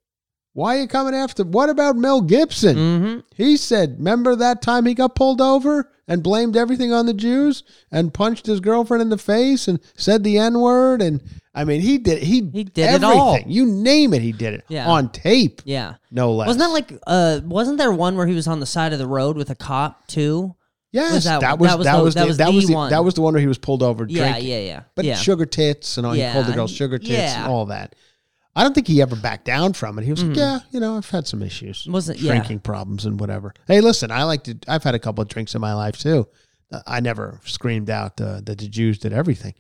why are you coming after? What about Mel Gibson?" He said, "Remember that time he got pulled over and blamed everything on the Jews and punched his girlfriend in the face and said the N-word and." I mean, he did everything. It all. You name it, he did it on tape. Yeah, no less. Wasn't that wasn't there one where he was on the side of the road with a cop too? Yes, that was the one where he was pulled over. Drinking. Yeah. But sugar tits and all. He called the girl sugar tits and all that. I don't think he ever backed down from it. He was like, I've had some issues, drinking problems and whatever. Hey, listen, I've had a couple of drinks in my life too. I never screamed out that the Jews did everything.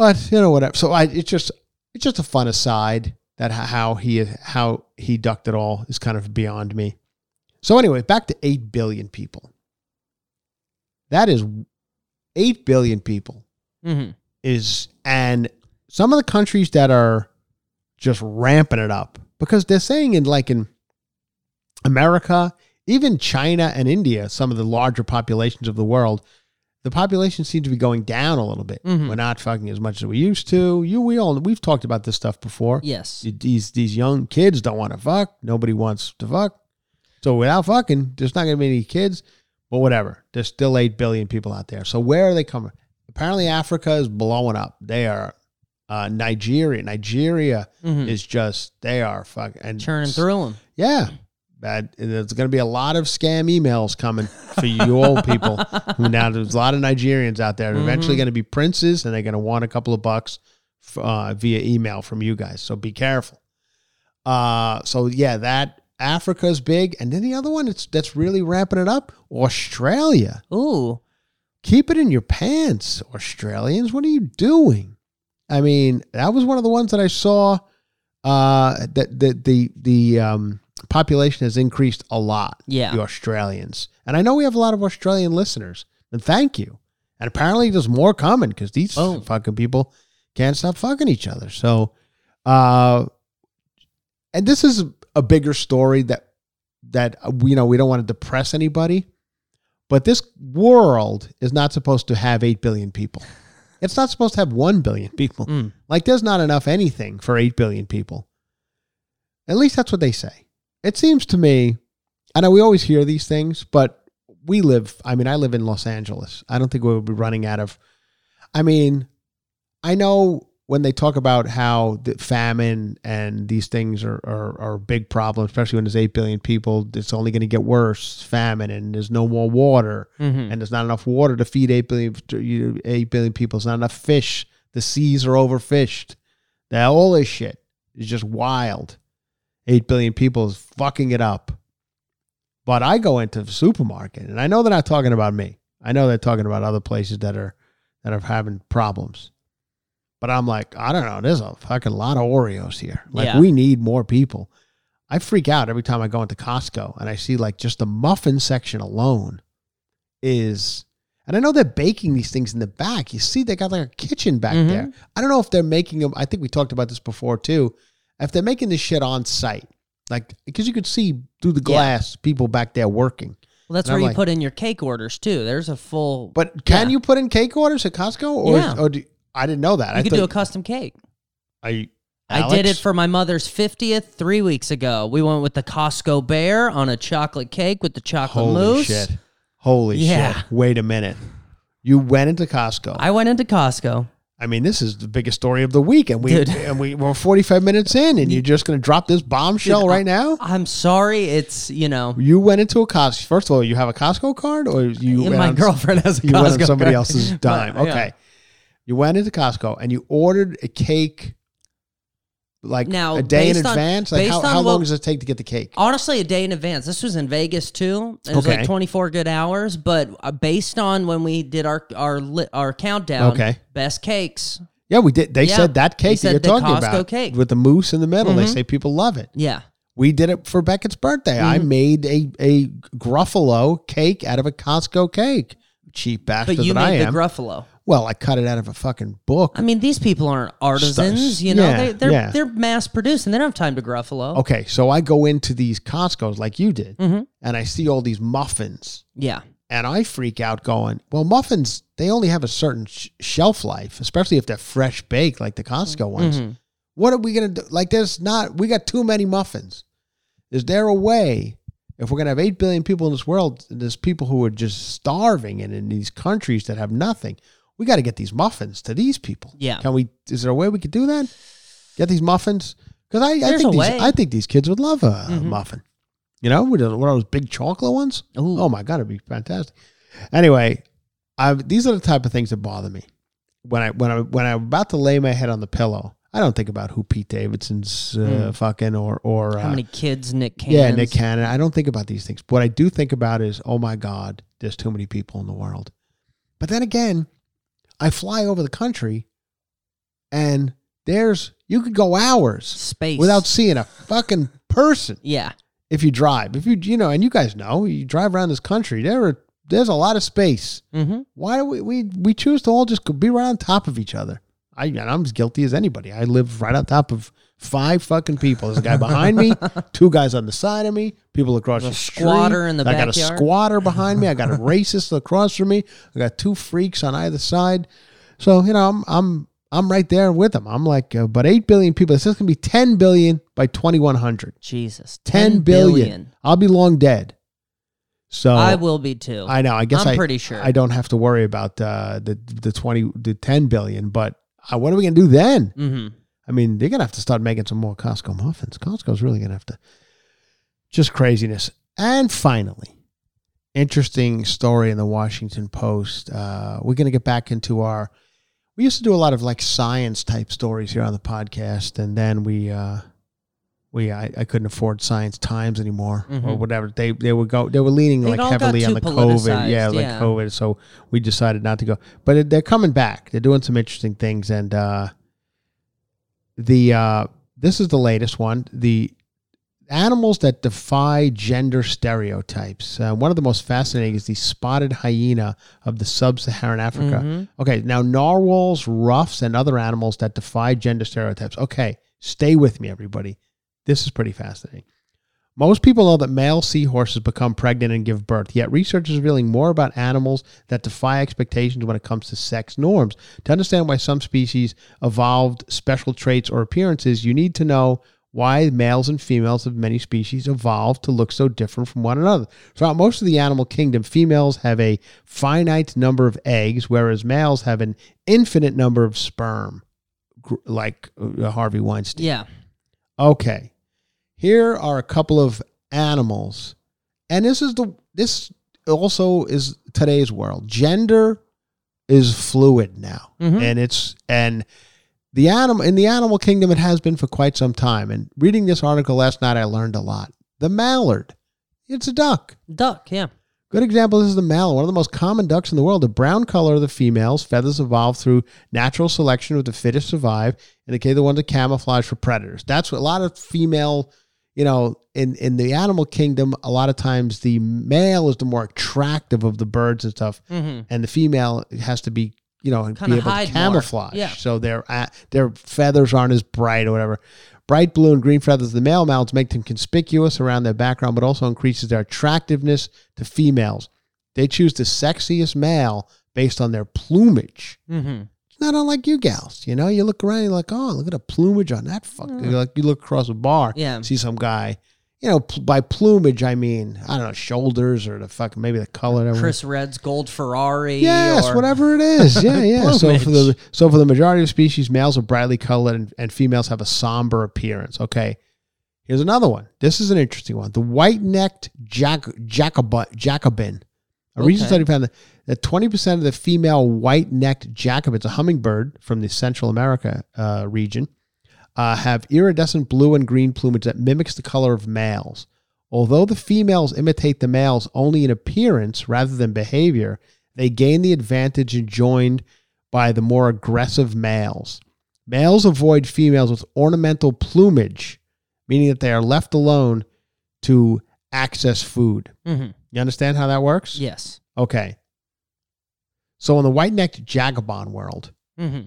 But whatever. So it's just a fun aside that how he ducked it all is kind of beyond me. So anyway, back to 8 billion people. That is 8 billion people and some of the countries that are just ramping it up because they're saying in America, even China and India, some of the larger populations of the world. The population seems to be going down a little bit. We're not fucking as much as we used to. We've talked about this stuff before. Yes. These young kids don't want to fuck. Nobody wants to fuck. So without fucking, there's not going to be any kids. But whatever. There's still 8 billion people out there. So where are they coming? Apparently Africa is blowing up. They are Nigeria. Nigeria is just, they are fucking. Churning through them. Yeah. There's going to be a lot of scam emails coming for you old people. Now there's a lot of Nigerians out there. They're eventually going to be princes, and they're going to want a couple of bucks via email from you guys. So be careful. That Africa's big, and then the other one that's really ramping it up, Australia. Ooh, keep it in your pants, Australians. What are you doing? I mean, that was one of the ones that I saw. That the population has increased a lot. Yeah. The Australians. And I know we have a lot of Australian listeners. And thank you. And apparently there's more coming because these fucking people can't stop fucking each other. So, and this is a bigger story that you know, we don't want to depress anybody, but this world is not supposed to have 8 billion people. It's not supposed to have 1 billion people. Mm. Like, there's not enough anything for 8 billion people. At least that's what they say. It seems to me, I know we always hear these things, but I live in Los Angeles. I don't think we would be running out of, I know when they talk about how the famine and these things are a big problem, especially when there's 8 billion people, it's only going to get worse, famine, and there's no more water, mm-hmm. and there's not enough water to feed 8 billion people. There's not enough fish. The seas are overfished. Now, all this shit is just wild. 8 billion people is fucking it up. But I go into the supermarket, and I know they're not talking about me. I know they're talking about other places that are having problems. But I'm like, I don't know, there's a fucking lot of Oreos here. Like, we need more people. I freak out every time I go into Costco, and I see, like, just the muffin section alone is... And I know they're baking these things in the back. You see, they got, like, a kitchen back mm-hmm. there. I don't know if they're making them... I think we talked about this before, too. If they're making this shit on site, like, because you could see through the glass people back there working. Well, that's where you put in your cake orders too. There's a full. But can you put in cake orders at Costco? I didn't know that. I could do a custom cake. I did it for my mother's 50th 3 weeks ago. We went with the Costco Bear on a chocolate cake with the chocolate mousse. Holy shit. Wait a minute. You went into Costco. I went into Costco. I mean, this is the biggest story of the week, and we're 45 minutes in, and you're just going to drop this bombshell right now? I'm sorry, it's, you know. You went into a Costco. First of all, you have a Costco card, or you went my girlfriend has a Costco card. You went on somebody else's dime. But, okay. Yeah. You went into Costco, and you ordered a cake, like, now, a day in advance? Like, how long does it take to get the cake? Honestly, a day in advance. This was in Vegas, too. It was like 24 good hours, but based on when we did our countdown... Okay. Best cakes. Yeah, we did. They said that cake that you're talking Costco about cake. With the mousse in the middle. Mm-hmm. They say people love it. Yeah. We did it for Beckett's birthday. Mm-hmm. I made a Gruffalo cake out of a Costco cake. Cheap bastard that I am. But you made the Gruffalo. Well, I cut it out of a fucking book. I mean, these people aren't artisans. You know, they're mass produced and they don't have time to Gruffalo. Okay, so I go into these Costco's like you did, mm-hmm. and I see all these muffins. Yeah. And I freak out going, well, muffins, they only have a certain shelf life, especially if they're fresh baked like the Costco ones. Mm-hmm. What are we going to do? Like, we got too many muffins. Is there a way, if we're going to have 8 billion people in this world, there's people who are just starving and in these countries that have nothing, we got to get these muffins to these people. Yeah. Is there a way we could do that? Get these muffins? Because I think these kids would love a muffin. You know, one of those big chocolate ones. Ooh. Oh, my God, it'd be fantastic. Anyway, these are the type of things that bother me. When I'm about to lay my head on the pillow, I don't think about who Pete Davidson's fucking or how many kids Nick Cannon's. Yeah, Nick Cannon. I don't think about these things. What I do think about is, oh, my God, there's too many people in the world. But then again, I fly over the country, and you could go hours without seeing a fucking person. Yeah. If you drive, and you guys know, you drive around this country, there's a lot of space. Mm-hmm. Why do we choose to all just be right on top of each other? I'm as guilty as anybody. I live right on top of 5 fucking people. There's a guy behind me, 2 guys on the side of me, people across the street. Squatter in the backyard. I got a squatter behind me. I got a racist across from me. I got 2 freaks on either side. So, you know, I'm right there with them. I'm like, but 8 billion people. This is going to be 10 billion by 2100. Jesus. 10 billion. I'll be long dead. So I will be too. I know. I guess I'm pretty sure. I don't have to worry about the 10 billion, but what are we going to do then? Mm-hmm. I mean, they're going to have to start making some more Costco muffins. Costco's really going to have to. Just craziness. And finally, interesting story in the Washington Post. We're going to get back into our... We used to do a lot of like science type stories here on the podcast, and then I couldn't afford Science Times anymore mm-hmm. or whatever. They were leaning like heavily on the COVID, COVID. So we decided not to go, but they're coming back. They're doing some interesting things, and this is the latest one. The animals that defy gender stereotypes. One of the most fascinating is the spotted hyena of the sub-Saharan Africa. Mm-hmm. Okay, now narwhals, ruffs, and other animals that defy gender stereotypes. Okay, stay with me, everybody. This is pretty fascinating. Most people know that male seahorses become pregnant and give birth, yet research is revealing more about animals that defy expectations when it comes to sex norms. To understand why some species evolved special traits or appearances, you need to know why males and females of many species evolved to look so different from one another. Throughout most of the animal kingdom, females have a finite number of eggs, whereas males have an infinite number of sperm, like Harvey Weinstein. Yeah. Okay. Here are a couple of animals, and this also is today's world. Gender is fluid now, mm-hmm. and in the animal kingdom it has been for quite some time. And reading this article last night, I learned a lot. The mallard, it's a duck. Duck, yeah. Good example, this is the mallard, one of the most common ducks in the world. The brown color of the female's feathers evolved through natural selection, with the fittest survive, and the ones that camouflage for predators. That's what a lot of female, in the animal kingdom, a lot of times the male is the more attractive of the birds and stuff, mm-hmm. and the female has to be, kinda be able to camouflage. Yeah. So their feathers aren't as bright or whatever. Bright blue and green feathers of the male mallards make them conspicuous around their background, but also increases their attractiveness to females. They choose the sexiest male based on their plumage. Mm-hmm. It's not unlike you gals. You look around, you're like, oh, look at the plumage on that fucker. Mm. Like, you look across a bar, see some guy. By plumage, I mean, I don't know, shoulders or maybe the color. Chris Red's gold Ferrari. Yes, whatever it is. Yeah. So for the majority of species, males are brightly colored and females have a somber appearance. Okay. Here's another one. This is an interesting one. The white-necked jacobin. A recent study found that 20% of the female white-necked jacobins, a hummingbird from the Central America region, have iridescent blue and green plumage that mimics the color of males. Although the females imitate the males only in appearance rather than behavior, they gain the advantage enjoyed by the more aggressive males. Males avoid females with ornamental plumage, meaning that they are left alone to access food. Mm-hmm. You understand how that works? Yes. Okay. So in the white-necked jacobin world, mm-hmm.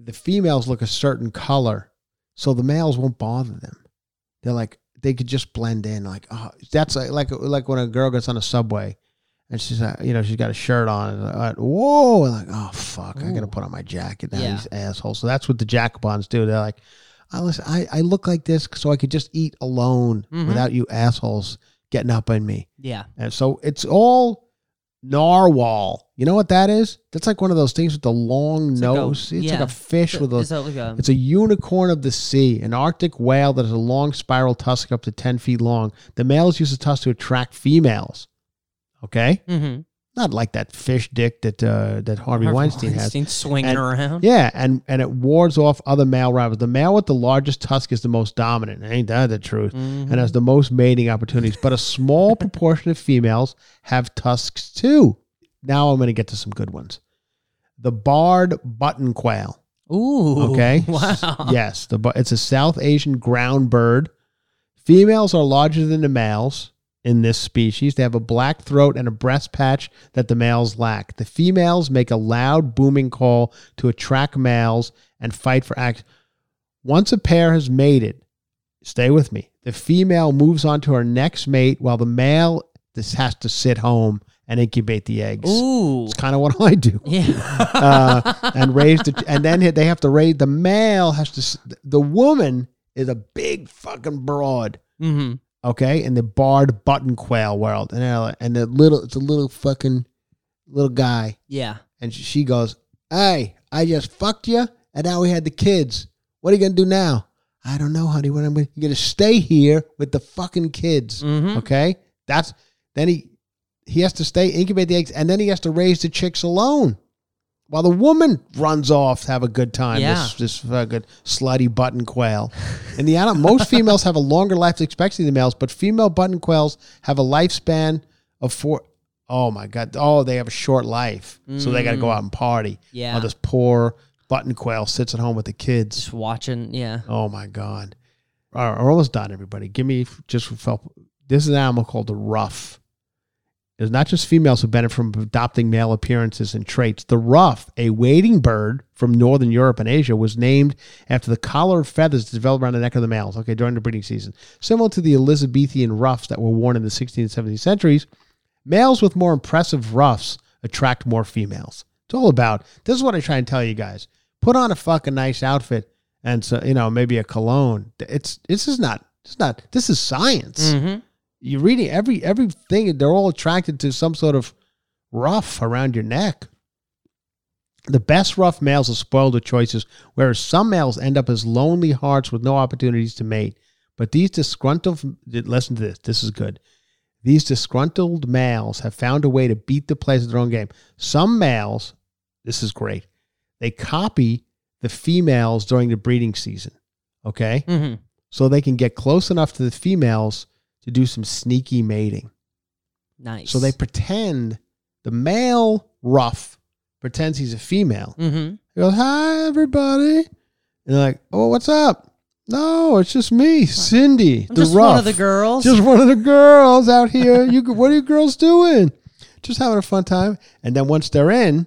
The females look a certain color, so the males won't bother them. They're like, they could just blend in. Like, oh, that's like when a girl gets on a subway and she's, she's got a shirt on. And whoa. And like, oh, fuck. Ooh. I got to put on my jacket now, these assholes. So that's what the Jacobins do. They're like, I look like this so I could just eat alone mm-hmm. without you assholes getting up on me. Yeah. And so it's all narwhal. You know what that is? That's like one of those things with the long nose. It's like a fish with a... It's a unicorn of the sea, an Arctic whale that has a long spiral tusk up to 10 feet long. The males use the tusk to attract females. Okay? Mm-hmm. Not like that fish dick that Harvey Weinstein has. Swinging around. Yeah, and it wards off other male rivals. The male with the largest tusk is the most dominant. Ain't that the truth? Mm-hmm. And has the most mating opportunities. But a small proportion of females have tusks too. Now I'm going to get to some good ones. The barred button quail. Ooh. Okay. Wow. Yes. It's a South Asian ground bird. Females are larger than the males. In this species, they have a black throat and a breast patch that the males lack. The females make a loud booming call to attract males and fight for action. Once a pair has mated, stay with me, the female moves on to her next mate while the male has to sit home and incubate the eggs. Ooh. It's kind of what I do. Yeah. And then they have to raise, the male has to, the woman is a big fucking broad. Mm-hmm. Okay, in the barred button quail world, and it's a little fucking little guy. Yeah, and she goes, "Hey, I just fucked you, and now we had the kids. What are you gonna do now? I don't know, honey. What am I gonna stay here with the fucking kids? Mm-hmm. Okay, then he has to stay, incubate the eggs, and then he has to raise the chicks alone." While the woman runs off to have a good time, this good slutty button quail. And most females have a longer life expectancy than males, but female button quails have a lifespan of four. Oh my God. Oh, they have a short life. Mm. So they got to go out and party. Yeah. While this poor button quail sits at home with the kids. Just watching. Yeah. Oh my God. We're almost done, everybody. Give me just for felt. This is an animal called the ruff. It's not just females who benefit from adopting male appearances and traits. The ruff, a wading bird from northern Europe and Asia, was named after the collar of feathers developed around the neck of the males, okay, during the breeding season. Similar to the Elizabethan ruffs that were worn in the 16th and 17th centuries, males with more impressive ruffs attract more females. It's all about, this is what I try and tell you guys. Put on a fucking nice outfit and, so, you know, maybe a cologne. This is science. Mm-hmm. You're reading everything. They're all attracted to some sort of ruff around your neck. The best ruff males are spoiled with choices, whereas some males end up as lonely hearts with no opportunities to mate. But these disgruntled, listen to this. This is good. These disgruntled males have found a way to beat the players of their own game. Some males, this is great, they copy the females during the breeding season, okay? Mm-hmm. So they can get close enough to the females to do some sneaky mating. Nice. So they pretend, the male ruff pretends he's a female. Mm-hmm. He goes, hi, everybody. And they're like, oh, what's up? No, it's just me, Cindy, I'm the just ruff. Just one of the girls. Just one of the girls out here. You, what are you girls doing? Just having a fun time. And then once they're in,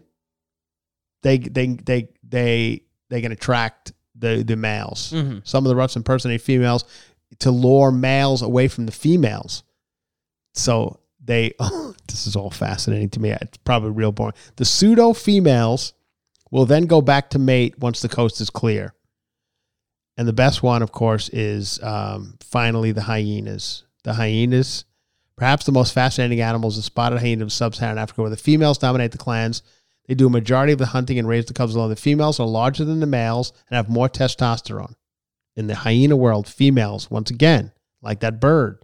they can attract the males. Mm-hmm. Some of the ruffs impersonate females to lure males away from the females. So they, this is all fascinating to me. It's probably real boring. The pseudo females will then go back to mate once the coast is clear. And the best one, of course, is finally the hyenas. The hyenas, perhaps the most fascinating animals, the spotted hyena of sub-Saharan Africa, where the females dominate the clans. They do a majority of the hunting and raise the cubs alone. The females are larger than the males and have more testosterone. In the hyena world, females, once again, like that bird,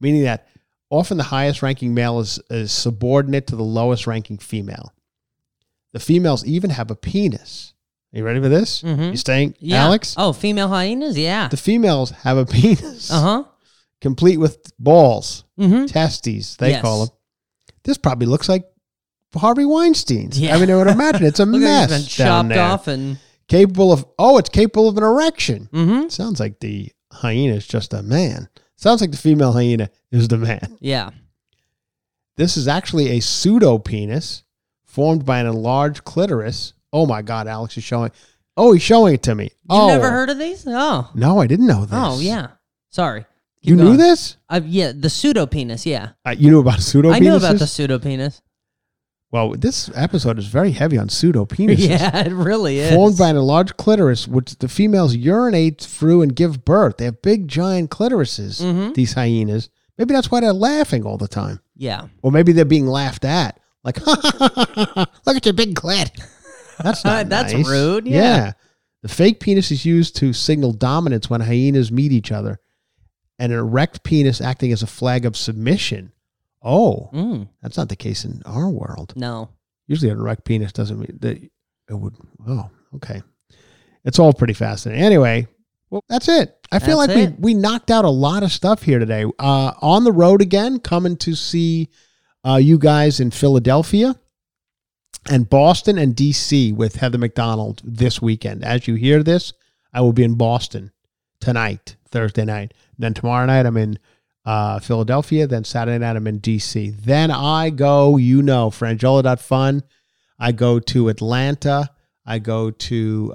meaning that often the highest-ranking male is subordinate to the lowest-ranking female. The females even have a penis. Are you ready for this? Mm-hmm. You staying, yeah. Alex? Oh, female hyenas? Yeah. The females have a penis. Uh-huh. Complete with balls, mm-hmm. testes, they call them. This probably looks like Harvey Weinstein's. Yeah. I mean, I would imagine it's a mess been down chopped there. Off and... it's capable of an erection. Mm-hmm. Sounds like the hyena is just a man. Sounds like the female hyena is the man. Yeah. This is actually a pseudo-penis formed by an enlarged clitoris. Oh, my God, Alex is showing. Oh, he's showing it to me. You never heard of these? Oh. No, I didn't know this. Oh, yeah. Sorry. Keep going. You knew this? Yeah, the pseudo-penis, yeah. You knew about pseudo-penises? I knew about the pseudo-penis. Well, this episode is very heavy on pseudo-penises. Yeah, it really is. Formed by an enlarged clitoris, which the females urinate through and give birth. They have big, giant clitorises, mm-hmm. these hyenas. Maybe that's why they're laughing all the time. Yeah. Or maybe they're being laughed at. Like, look at your big clit. That's not that's nice. Rude. Yeah. The fake penis is used to signal dominance when hyenas meet each other. And an erect penis acting as a flag of submission. Oh, that's not the case in our world. No. Usually an erect penis doesn't mean that it would. Oh, okay. It's all pretty fascinating. Anyway, well, that's it. I feel that's like we knocked out a lot of stuff here today. On the road again, coming to see you guys in Philadelphia and Boston and D.C. with Heather McDonald this weekend. As you hear this, I will be in Boston tonight, Thursday night. And then tomorrow night, I'm in Philadelphia, then Saturday night I'm in D.C. Then I go, Frangiola.fun. I go to Atlanta. I go to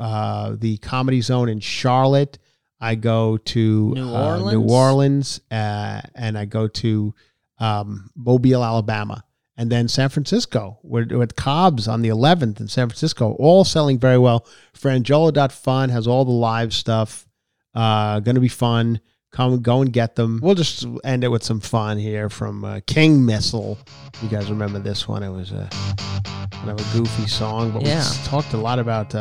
the Comedy Zone in Charlotte. I go to New Orleans. And I go to Mobile, Alabama. And then San Francisco. We're at Cobb's on the 11th in San Francisco. All selling very well. Frangiola.fun has all the live stuff. Going to be fun. Come, go and get them. We'll just end it with some fun here from King Missile. You guys remember this one? It was kind of a goofy song, but we talked a lot about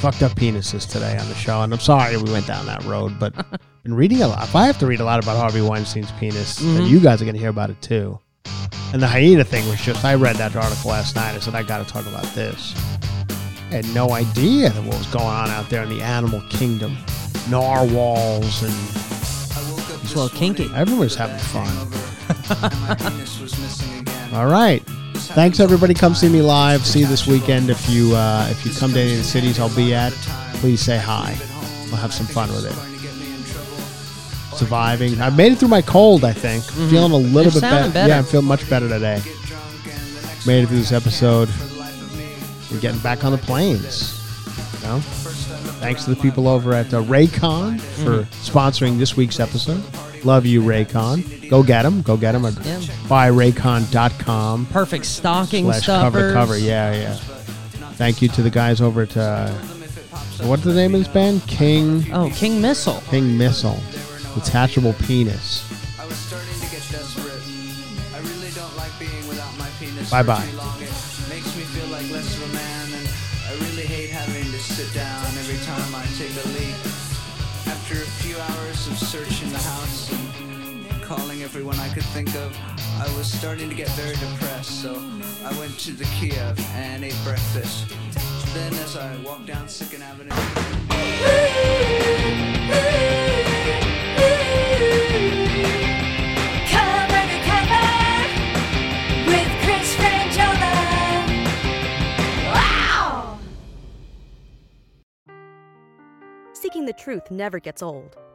fucked up penises today on the show, and I'm sorry we went down that road, but I've been reading a lot. If I have to read a lot about Harvey Weinstein's penis, then you guys are going to hear about it too. And the hyena thing was just, I read that article last night. I said, I got to talk about this. I had no idea what was going on out there in the animal kingdom. Narwhals and it's a little kinky. Everyone's having fun. All right. Thanks everybody. Come see me live. See you this weekend. If you come to any of the cities I'll be at, please say hi. We'll have some fun with it. surviving. I've made it through my cold, I think. Mm-hmm. Feeling a little bit better. Yeah, I'm feeling much better today. Made it through this episode. We're getting back on the planes. You know? Thanks to the people over at Raycon for sponsoring this week's episode. Love you, Raycon. Go get them. Go get them. Yeah. Buy Raycon.com. Perfect stocking stuffers. Cover. Yeah, yeah. Thank you to the guys over at, what's the name of this band? King. Oh, King Missile. King Missile. Detachable Penis. I was starting to get desperate. I really don't like being without my penis. Bye-bye. Makes me feel like less of a man, and I really hate having to sit down every time I take a leak. After a few hours of searching the house and calling everyone I could think of, I was starting to get very depressed, so I went to the Kiev and ate breakfast. Then as I walked down 2nd Avenue... Seeking the truth never gets old.